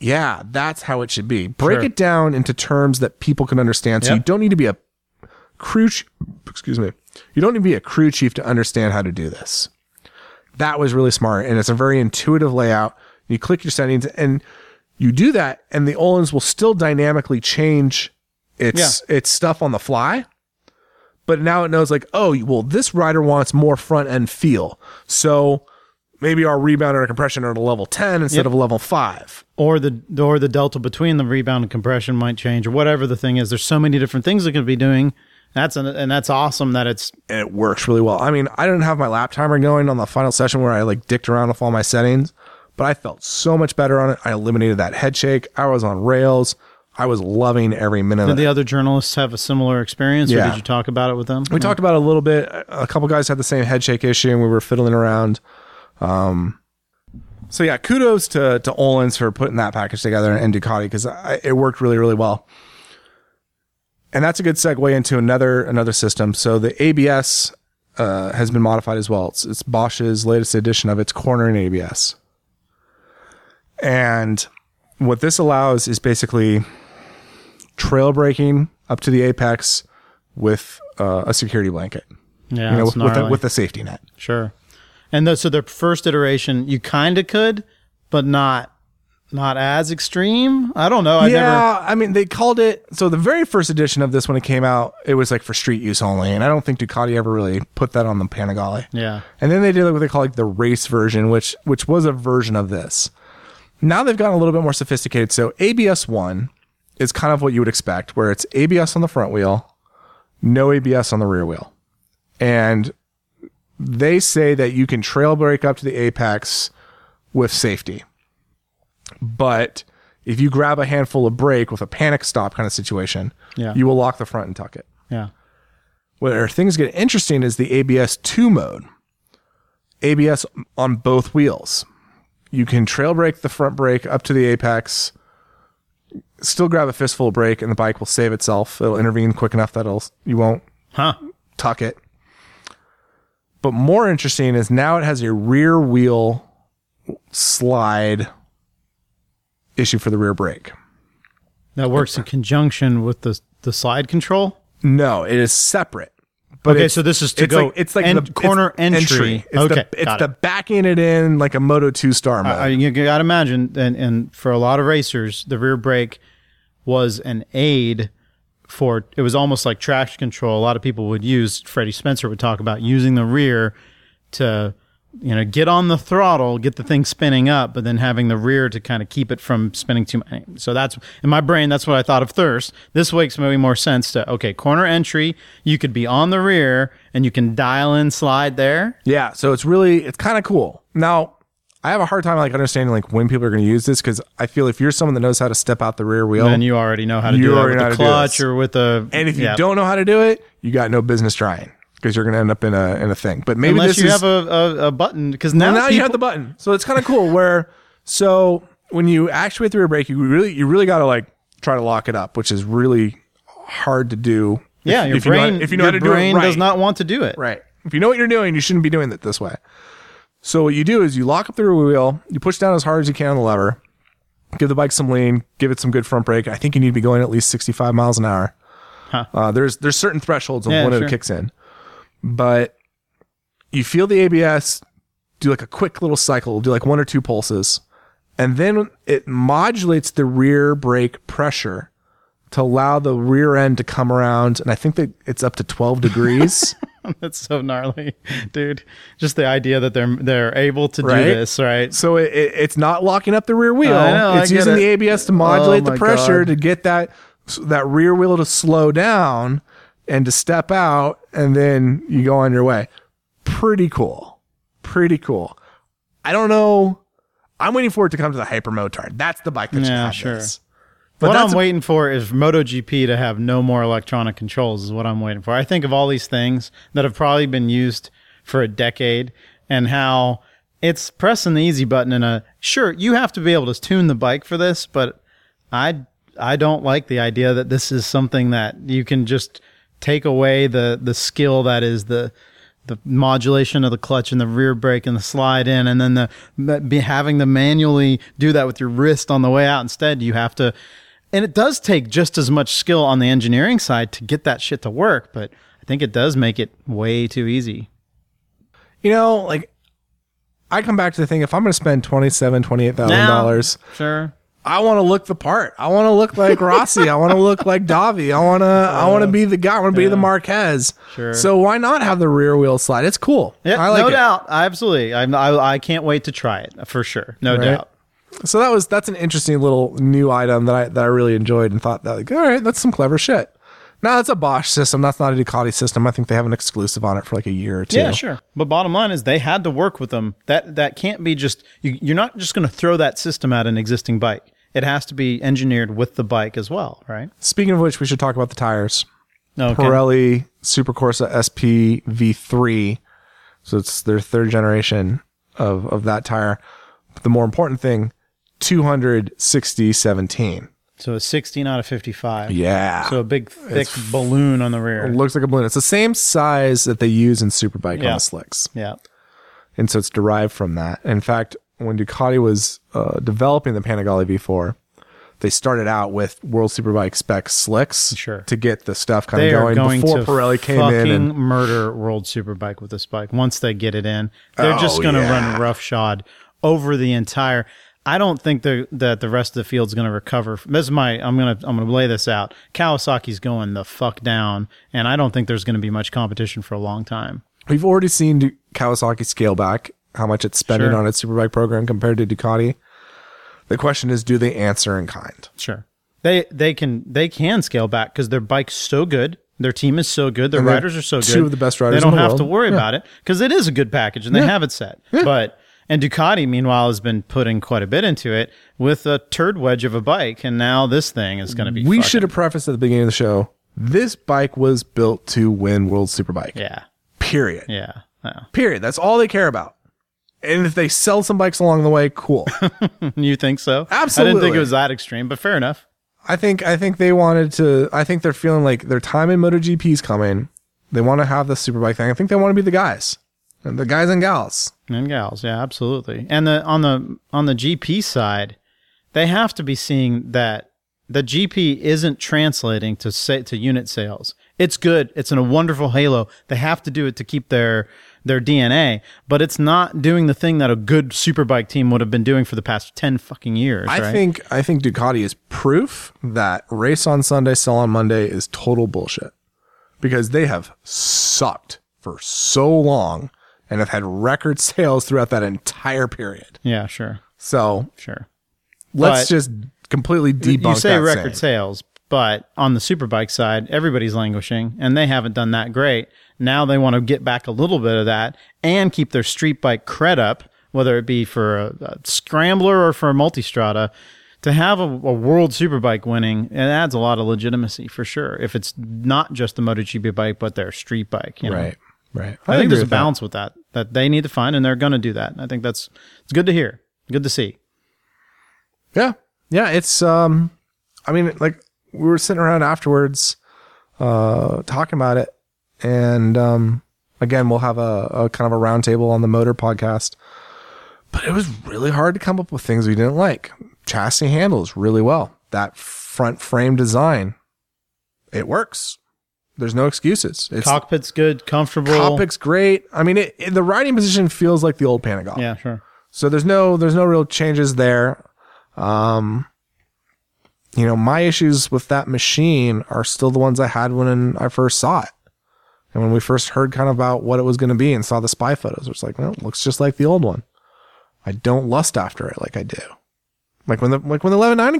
yeah, that's how it should be. Break it down into terms that people can understand. So you don't need to be a crew you don't need to be a crew chief to understand how to do this. That was really smart. And it's a very intuitive layout. You click your settings and you do that. And the Ohlins will still dynamically change its stuff on the fly. But now it knows like, oh, well, this rider wants more front end feel. So maybe our rebound and our compression are at a level 10 instead of a level 5. Or the delta between the rebound and compression might change or whatever the thing is. There's so many different things it could be doing. And that's awesome that it works really well. I mean, I didn't have my lap timer going on the final session where I like dicked around with all my settings, but I felt so much better on it. I eliminated that head shake. I was on rails. I was loving every minute of it. Did the other journalists have a similar experience or did you talk about it with them? We talked about it a little bit. A couple guys had the same head shake issue and we were fiddling around. So yeah, kudos to Ohlins for putting that package together and Ducati because it worked really, really well. And that's a good segue into another system. So the ABS has been modified as well. It's Bosch's latest edition of its cornering ABS. And what this allows is basically trail braking up to the apex with a security blanket. Yeah, you know, with a safety net. Sure. And so the first iteration, you kind of could, but not as extreme. I don't know. I mean, they called it. So the very first edition of this when it came out, it was like for street use only. And I don't think Ducati ever really put that on the Panigale. Yeah. And then they did what they call like the race version, which was a version of this. Now they've gotten a little bit more sophisticated. So ABS1 is kind of what you would expect, where it's ABS on the front wheel, no ABS on the rear wheel. And they say that you can trail brake up to the apex with safety. But if you grab a handful of brake with a panic stop kind of situation, you will lock the front and tuck it. Yeah. Where things get interesting is the ABS2 mode. ABS on both wheels. You can trail brake the front brake up to the apex, still grab a fistful of brake, and the bike will save itself. It'll intervene quick enough that you won't tuck it. But more interesting is now it has a rear wheel slide issue for the rear brake. That works in conjunction with the slide control? No, it is separate. But okay, so this is it's like the corner entry. It's the backing it in like a Moto 2-star mode. You got to imagine, and for a lot of racers, the rear brake was an aid for, it was almost like traction control. A lot of people would use, Freddie Spencer would talk about using the rear to, you know, get on the throttle, get the thing spinning up, but then having the rear to kind of keep it from spinning too much. So that's, in my brain, that's what I thought of Thirst. This makes maybe more sense to, okay, corner entry, you could be on the rear and you can dial in slide there. Yeah. So it's kind of cool. Now I have a hard time like understanding like when people are going to use this. Cause I feel if you're someone that knows how to step out the rear wheel, then you already know how to do that with the clutch or with the, and if you don't know how to do it, you got no business trying. Because you're going to end up in a thing, but maybe unless you have a button, because now you have the button, so it's kind of cool. So when you actuate the rear brake, you really got to like try to lock it up, which is really hard to do. Yeah, your brain does not want to do it. Right. If you know what you're doing, you shouldn't be doing it this way. So what you do is you lock up the rear wheel, you push down as hard as you can on the lever, give the bike some lean, give it some good front brake. I think you need to be going at least 65 miles an hour. Huh. There's certain thresholds of when it kicks in. But you feel the ABS do like a quick little cycle, do like one or two pulses, and then it modulates the rear brake pressure to allow the rear end to come around. And I think that it's up to 12 degrees. That's so gnarly, dude. Just the idea that they're able to do this, right? So it's not locking up the rear wheel. It's using the ABS to modulate the pressure to get that rear wheel to slow down and to step out, and then you go on your way. Pretty cool. I don't know. I'm waiting for it to come to the hypermode turn. That's the bike that happens. But what I'm waiting for is MotoGP to have no more electronic controls is what I'm waiting for. I think of all these things that have probably been used for a decade and how it's pressing the easy button sure, you have to be able to tune the bike for this, but I don't like the idea that this is something that you can just take away the skill that is the modulation of the clutch and the rear brake and the slide in, and then having to manually do that with your wrist on the way out. Instead, you have to, and it does take just as much skill on the engineering side to get that shit to work, but I think it does make it way too easy. You know, like, I come back to the thing, if I'm going to spend $28,000, sure, I want to look the part. I want to look like Rossi. I want to look like Davi. I want to be the guy. I want to be the Marquez. Sure. So why not have the rear wheel slide? It's cool. Yeah, I like it. No doubt. Absolutely. I can't wait to try it for sure. No doubt. So that's an interesting little new item that I really enjoyed and thought that, like, all right, that's some clever shit. Now that's a Bosch system. That's not a Ducati system. I think they have an exclusive on it for like a year or two. Yeah, sure. But bottom line is they had to work with them. That can't be just, you're not just going to throw that system at an existing bike. It has to be engineered with the bike as well, right? Speaking of which, we should talk about the tires. Okay. Pirelli Supercorsa SP V3. So it's their third generation of that tire. But the more important thing, 260/17. So a 16 out of 55. Yeah. So a big, thick balloon on the rear. It looks like a balloon. It's the same size that they use in Superbike on the slicks. Yeah. And so it's derived from that. In fact, when Ducati was developing the Panigale V4, they started out with World Superbike spec slicks to get the stuff kind of going before Pirelli came in and murder World Superbike with this bike. Once they get it in, they're just going to run roughshod over the entire. I don't think that the rest of the field's going to recover. This is I'm going to lay this out. Kawasaki's going the fuck down, and I don't think there's going to be much competition for a long time. We've already seen Kawasaki scale back how much it's spending on its Superbike program compared to Ducati. The question is, do they answer in kind? Sure. They can scale back because their bike's so good. Their team is so good. Their riders are so good. Two of the best riders in the world. They don't have to worry about it because it is a good package and they have it set. Yeah. And Ducati, meanwhile, has been putting quite a bit into it with a turd wedge of a bike. And now this thing is going to be We should have prefaced at the beginning of the show, this bike was built to win World Superbike. Yeah. Period. Yeah. Wow. Period. That's all they care about. And if they sell some bikes along the way, cool. You think so? Absolutely. I didn't think it was that extreme, but fair enough. I think they wanted to. I think they're feeling like their time in MotoGP is coming. They want to have the Superbike thing. I think they want to be the guys, and the guys and gals. And gals, yeah, absolutely. And on the GP side, they have to be seeing that the GP isn't translating to unit sales. It's good. It's in a wonderful halo. They have to do it to keep their DNA, but it's not doing the thing that a good Superbike team would have been doing for the past 10 fucking years. I think Ducati is proof that race on Sunday, sell on Monday is total bullshit, because they have sucked for so long and have had record sales throughout that entire period. Yeah, sure. So sure, let's just completely debunk that. You say record sales, but on the Superbike side, everybody's languishing, and they haven't done that great. Now they want to get back a little bit of that and keep their street bike cred up, whether it be for a scrambler or for a multistrada. To have a World Superbike winning, it adds a lot of legitimacy for sure. If it's not just the MotoGP bike, but their street bike, right. I think there's a balance with that they need to find, and they're going to do that. And I think it's good to hear, good to see. Yeah. It's I mean, like, we were sitting around afterwards talking about it. And again, we'll have a kind of a roundtable on the Motor podcast. But it was really hard to come up with things we didn't like. Chassis handles really well. That front frame design, it works. There's no excuses. Cockpit's good, comfortable. Cockpit's great. I mean, the riding position feels like the old Panigale. Yeah, sure. So there's no real changes there. You know, my issues with that machine are still the ones I had when I first saw it. And when we first heard kind of about what it was going to be and saw the spy photos, it was like, no, it looks just like the old one. I don't lust after it like I do. Like when the 1199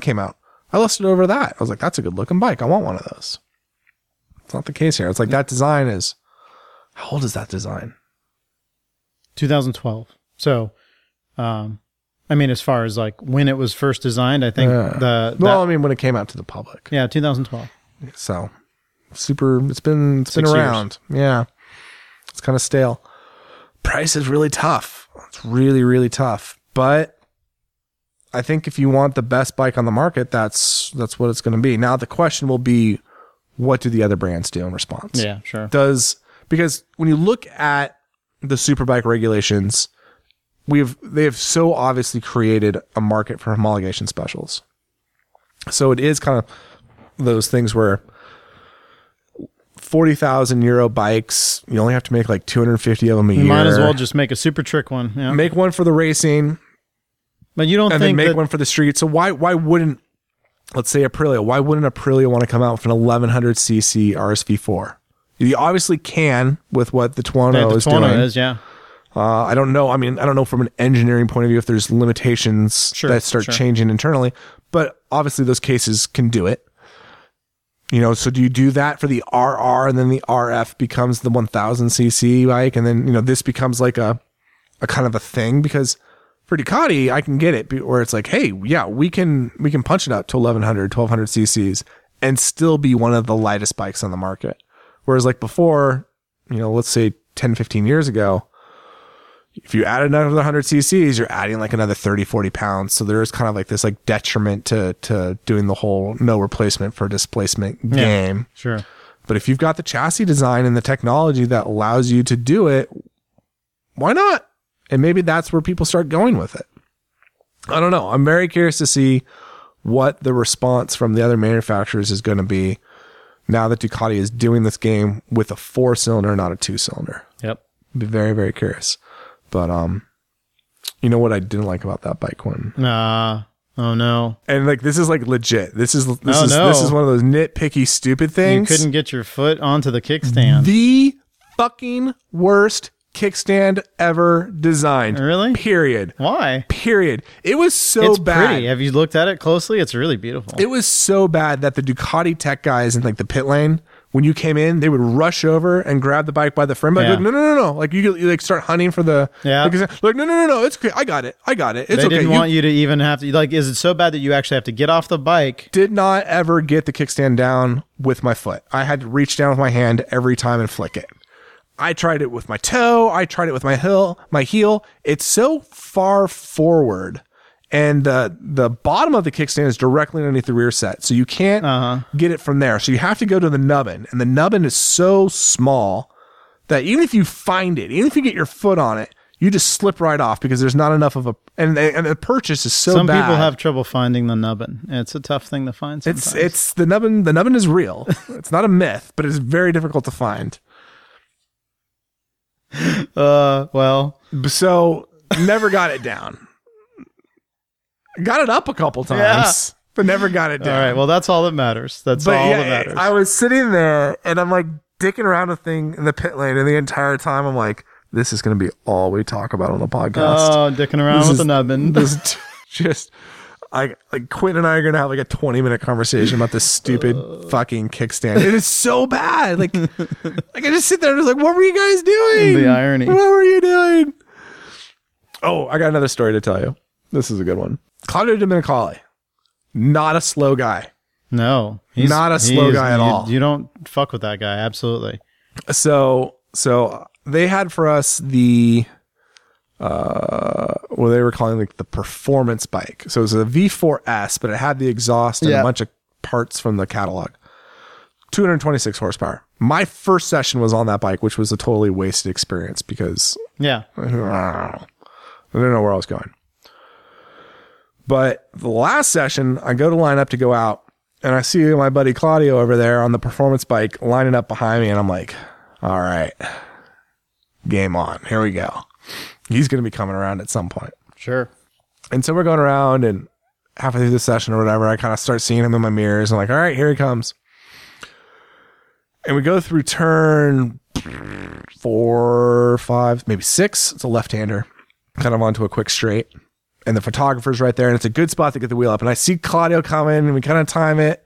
came out, I lusted over that. I was like, that's a good looking bike. I want one of those. It's not the case here. It's like that design is, how old is that design? 2012. So, I mean, as far as like when it was first designed, I think when it came out to the public. Yeah. 2012. So it's been around. Years. Yeah. It's kind of stale. Price is really tough. It's really, really tough. But I think if you want the best bike on the market, that's what it's going to be. Now the question will be, what do the other brands do in response? Yeah, sure. Because when you look at the Superbike regulations, they have so obviously created a market for homologation specials. So it is kind of those things where 40,000 euro bikes, you only have to make like 250 of them a year. You might as well just make a super trick one. Yeah. Make one for the racing. But you don't and think then make one for the street. So why wouldn't, let's say Aprilia, why wouldn't Aprilia want to come out with an 1100cc RSV4? You obviously can with what the Tuono is doing. The Tuono is, yeah. I don't know. I mean, I don't know from an engineering point of view if there's limitations that start changing internally, but obviously those cases can do it. You know, so do you do that for the RR and then the RF becomes the 1000cc bike? And then, you know, this becomes like a kind of a thing because for Ducati, I can get it where it's like, hey, yeah, we can punch it up to 1100, 1200 cc's and still be one of the lightest bikes on the market. Whereas like before, you know, let's say 10, 15 years ago, if you add another 100 cc's, you're adding like another 30, 40 pounds. So there's kind of like this like detriment to doing the whole no replacement for displacement game. Sure. But if you've got the chassis design and the technology that allows you to do it, why not? And maybe that's where people start going with it. I don't know. I'm very curious to see what the response from the other manufacturers is going to be now that Ducati is doing this game with a 4-cylinder, not a 2-cylinder. Yep. Be very, very curious. But, you know what I didn't like about that bike one? Oh no. And like, this is like legit. This is one of those nitpicky, stupid things. You couldn't get your foot onto the kickstand. The fucking worst kickstand ever designed. Really? Period. Why? Period. It was so bad. Pretty. Have you looked at it closely? It's really beautiful. It was so bad that the Ducati tech guys in like the pit lane, when you came in, they would rush over and grab the bike by the frame. Yeah. Like, no. Like you like start hunting for the. Yeah. Like no. It's okay. I got it. It's okay. They didn't want you to even have to. Like, is it so bad that you actually have to get off the bike? Did not ever get the kickstand down with my foot. I had to reach down with my hand every time and flick it. I tried it with my toe. I tried it with my heel. It's so far forward. And the bottom of the kickstand is directly underneath the rear set. So you can't get it from there. So you have to go to the nubbin. And the nubbin is so small that even if you find it, even if you get your foot on it, you just slip right off because there's not enough of a... And the purchase is so bad. Some people have trouble finding the nubbin. It's a tough thing to find sometimes. It's the nubbin. The nubbin is real. It's not a myth, but it's very difficult to find. So never got it down. Got it up a couple times, but never got it down. All right. Well, that's all that matters. That matters. I was sitting there and I'm like dicking around a thing in the pit lane. And the entire time I'm like, this is going to be all we talk about on the podcast. Oh, dicking around with the nubbin. This just like Quentin and I are going to have like a 20-minute conversation about this stupid fucking kickstand. It is so bad. Like I just sit there and just like, what were you guys doing? The irony. What were you doing? Oh, I got another story to tell you. This is a good one. Claudio Domenicali, not a slow guy. No, he's not a slow guy at all. You don't fuck with that guy. Absolutely. So they had for us the, what they were calling like the performance bike. So it was a V4S, but it had the exhaust and a bunch of parts from the catalog. 226 horsepower. My first session was on that bike, which was a totally wasted experience because I didn't know where I was going. But the last session, I go to line up to go out, and I see my buddy Claudio over there on the performance bike lining up behind me, and I'm like, all right, game on. Here we go. He's going to be coming around at some point. Sure. And so we're going around, and halfway through the session or whatever, I kind of start seeing him in my mirrors. I'm like, all right, here he comes. And we go through turn 4, 5, maybe 6. It's a left-hander, kind of onto a quick straight. And the photographer's right there, and it's a good spot to get the wheel up. And I see Claudio coming, and we kind of time it.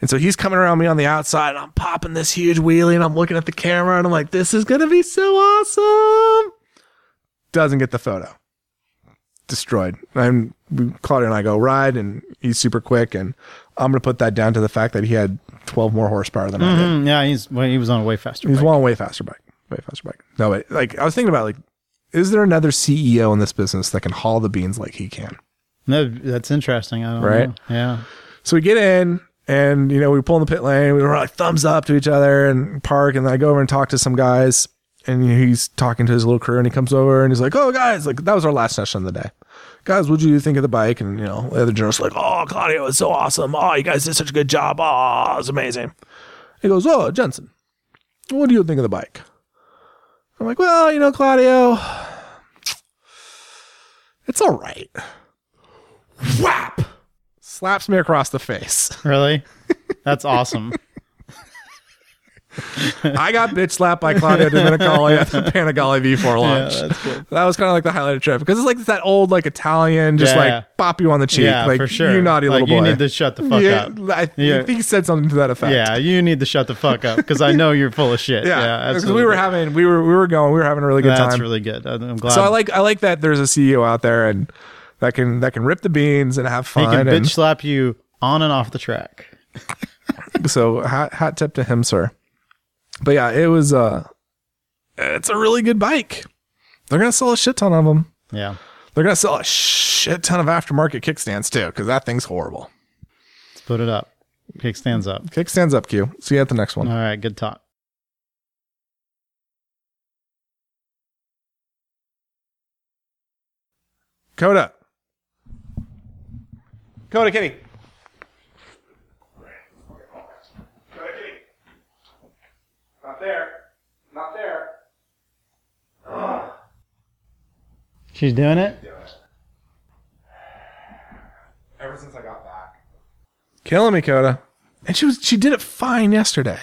And so he's coming around me on the outside, and I'm popping this huge wheelie, and I'm looking at the camera, and I'm like, this is going to be so awesome. Doesn't get the photo. Destroyed. Claudio and I go ride, and he's super quick, and I'm going to put that down to the fact that he had 12 more horsepower than I did. Yeah, he was on a way faster bike. He's on a way faster bike. No, but I was thinking about, is there another CEO in this business that can haul the beans like he can? No, that's interesting. I don't know. Yeah. So we get in, and, we pull in the pit lane. We were like thumbs up to each other and park. And then I go over and talk to some guys. And he's talking to his little crew, and he comes over and he's like, oh, guys, that was our last session of the day. Guys, what'd you think of the bike? And, the other journalists are like, oh, Claudio is so awesome. Oh, you guys did such a good job. Oh, it was amazing. He goes, oh, Jensen, what do you think of the bike? I'm like, well, Claudio, it's all right. Whap! Slaps me across the face. Really? That's awesome. I got bitch slapped by Claudio Domenicali at the Panigale V4 launch. Yeah, that's good. That was kind of the highlight of the trip, because it's that old Italian, just bop you on the cheek, for sure. You naughty little boy. You need to shut the fuck up. I think he said something to that effect. Yeah, you need to shut the fuck up, because I know you're full of shit. Yeah, because we were having a really good time. That's really good. I'm glad. So I like that there's a CEO out there and that can rip the beans and have fun. He can bitch slap you on and off the track. So hot tip to him, sir. But yeah, it was it's a really good bike. They're going to sell a shit ton of them. Yeah. They're going to sell a shit ton of aftermarket kickstands too, because that thing's horrible. Let's put it up. Kickstands up. Kickstands up, Q. See you at the next one. All right. Good talk. COTA. COTA Kitty. Not there. Ugh. She's doing it? Ever since I got back. Killing me, COTA. And she did it fine yesterday.